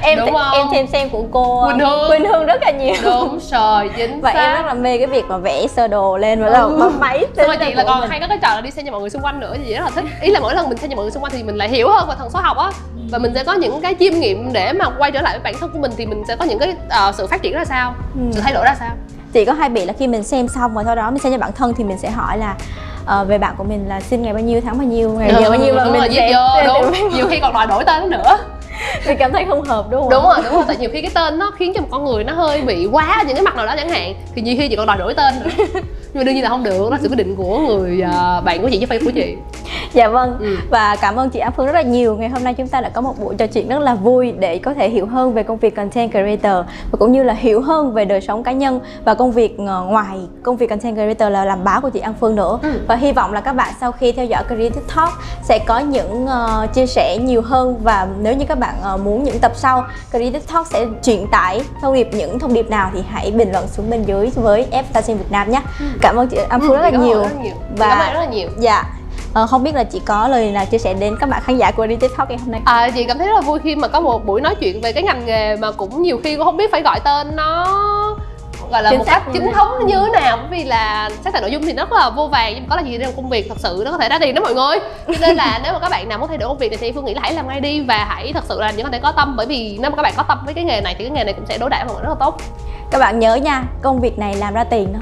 Em em xem xem của cô Quỳnh Hương. Quỳnh Hương rất là nhiều. Đúng rồi, chính và xác. Và em rất là mê cái việc mà vẽ sơ đồ lên và đầu bấm máy. Xong rồi chị là còn mình. Hay có cái trò là đi xem cho mọi người xung quanh nữa, chị rất là thích. Ý là mỗi lần mình xem cho mọi người xung quanh thì mình lại hiểu hơn về thần số học á, và mình sẽ có những cái chiêm nghiệm để mà quay trở lại với bản thân của mình, thì mình sẽ có những cái uh, sự phát triển ra sao, ừ. sự thay đổi ra sao. Chị có hay bị là khi mình xem xong rồi sau đó mình xem cho bản thân thì mình sẽ hỏi là Ờ, về bạn của mình là sinh ngày bao nhiêu, tháng bao nhiêu, ngày giờ ừ, bao nhiêu, và mình sẽ nhiều khi còn đòi đổi tên nữa vì cảm thấy không hợp, đúng không? Đúng rồi, đúng rồi, tại nhiều khi cái tên nó khiến cho một con người nó hơi bị quá những cái mặt nào đó chẳng hạn, thì nhiều khi chị còn đòi đổi tên nữa. Nhưng mà đương nhiên là không được, đó là sự quyết định của người uh, bạn của chị với fan của chị. Dạ vâng, ừ. và cảm ơn chị An Phương rất là nhiều. Ngày hôm nay chúng ta đã có một buổi trò chuyện rất là vui để có thể hiểu hơn về công việc content creator, và cũng như là hiểu hơn về đời sống cá nhân và công việc ngoài công việc content creator là làm báo của chị An Phương nữa. ừ. Và hy vọng là các bạn sau khi theo dõi Career Talk sẽ có những uh, chia sẻ nhiều hơn, và nếu như các bạn uh, muốn những tập sau Career Talk sẽ truyền tải thông điệp những thông điệp nào thì hãy bình luận xuống bên dưới với Advertising Việt Nam nhé. ừ. Cảm ơn chị An Phương ừ, rất, là rất, là rất là nhiều. Và cảm ơn rất là nhiều. Dạ. Ờ, không biết là chị có lời nào chia sẻ đến các bạn khán giả của đi TikTok ngày hôm nay? À, chị cảm thấy rất là vui khi mà có một buổi nói chuyện về cái ngành nghề mà cũng nhiều khi cũng không biết phải gọi tên nó gọi là chính một cách chính thống nó như thế nào, bởi vì là sáng tạo nội dung thì nó rất là vô vàng, nhưng mà có là gì đây công việc thật sự nó có thể ra tiền đó mọi người, cho nên là nếu mà các bạn nào muốn thay đổi công việc này thì Phương nghĩ là hãy làm ngay đi, và hãy thật sự là những có thể có tâm, bởi vì nếu mà các bạn có tâm với cái nghề này thì cái nghề này cũng sẽ đối đãi mọi người rất là tốt. Các bạn nhớ nha, công việc này làm ra tiền đó.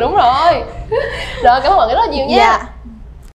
Đúng rồi. Rồi, cảm ơn mọi người rất là nhiều nha. Dạ.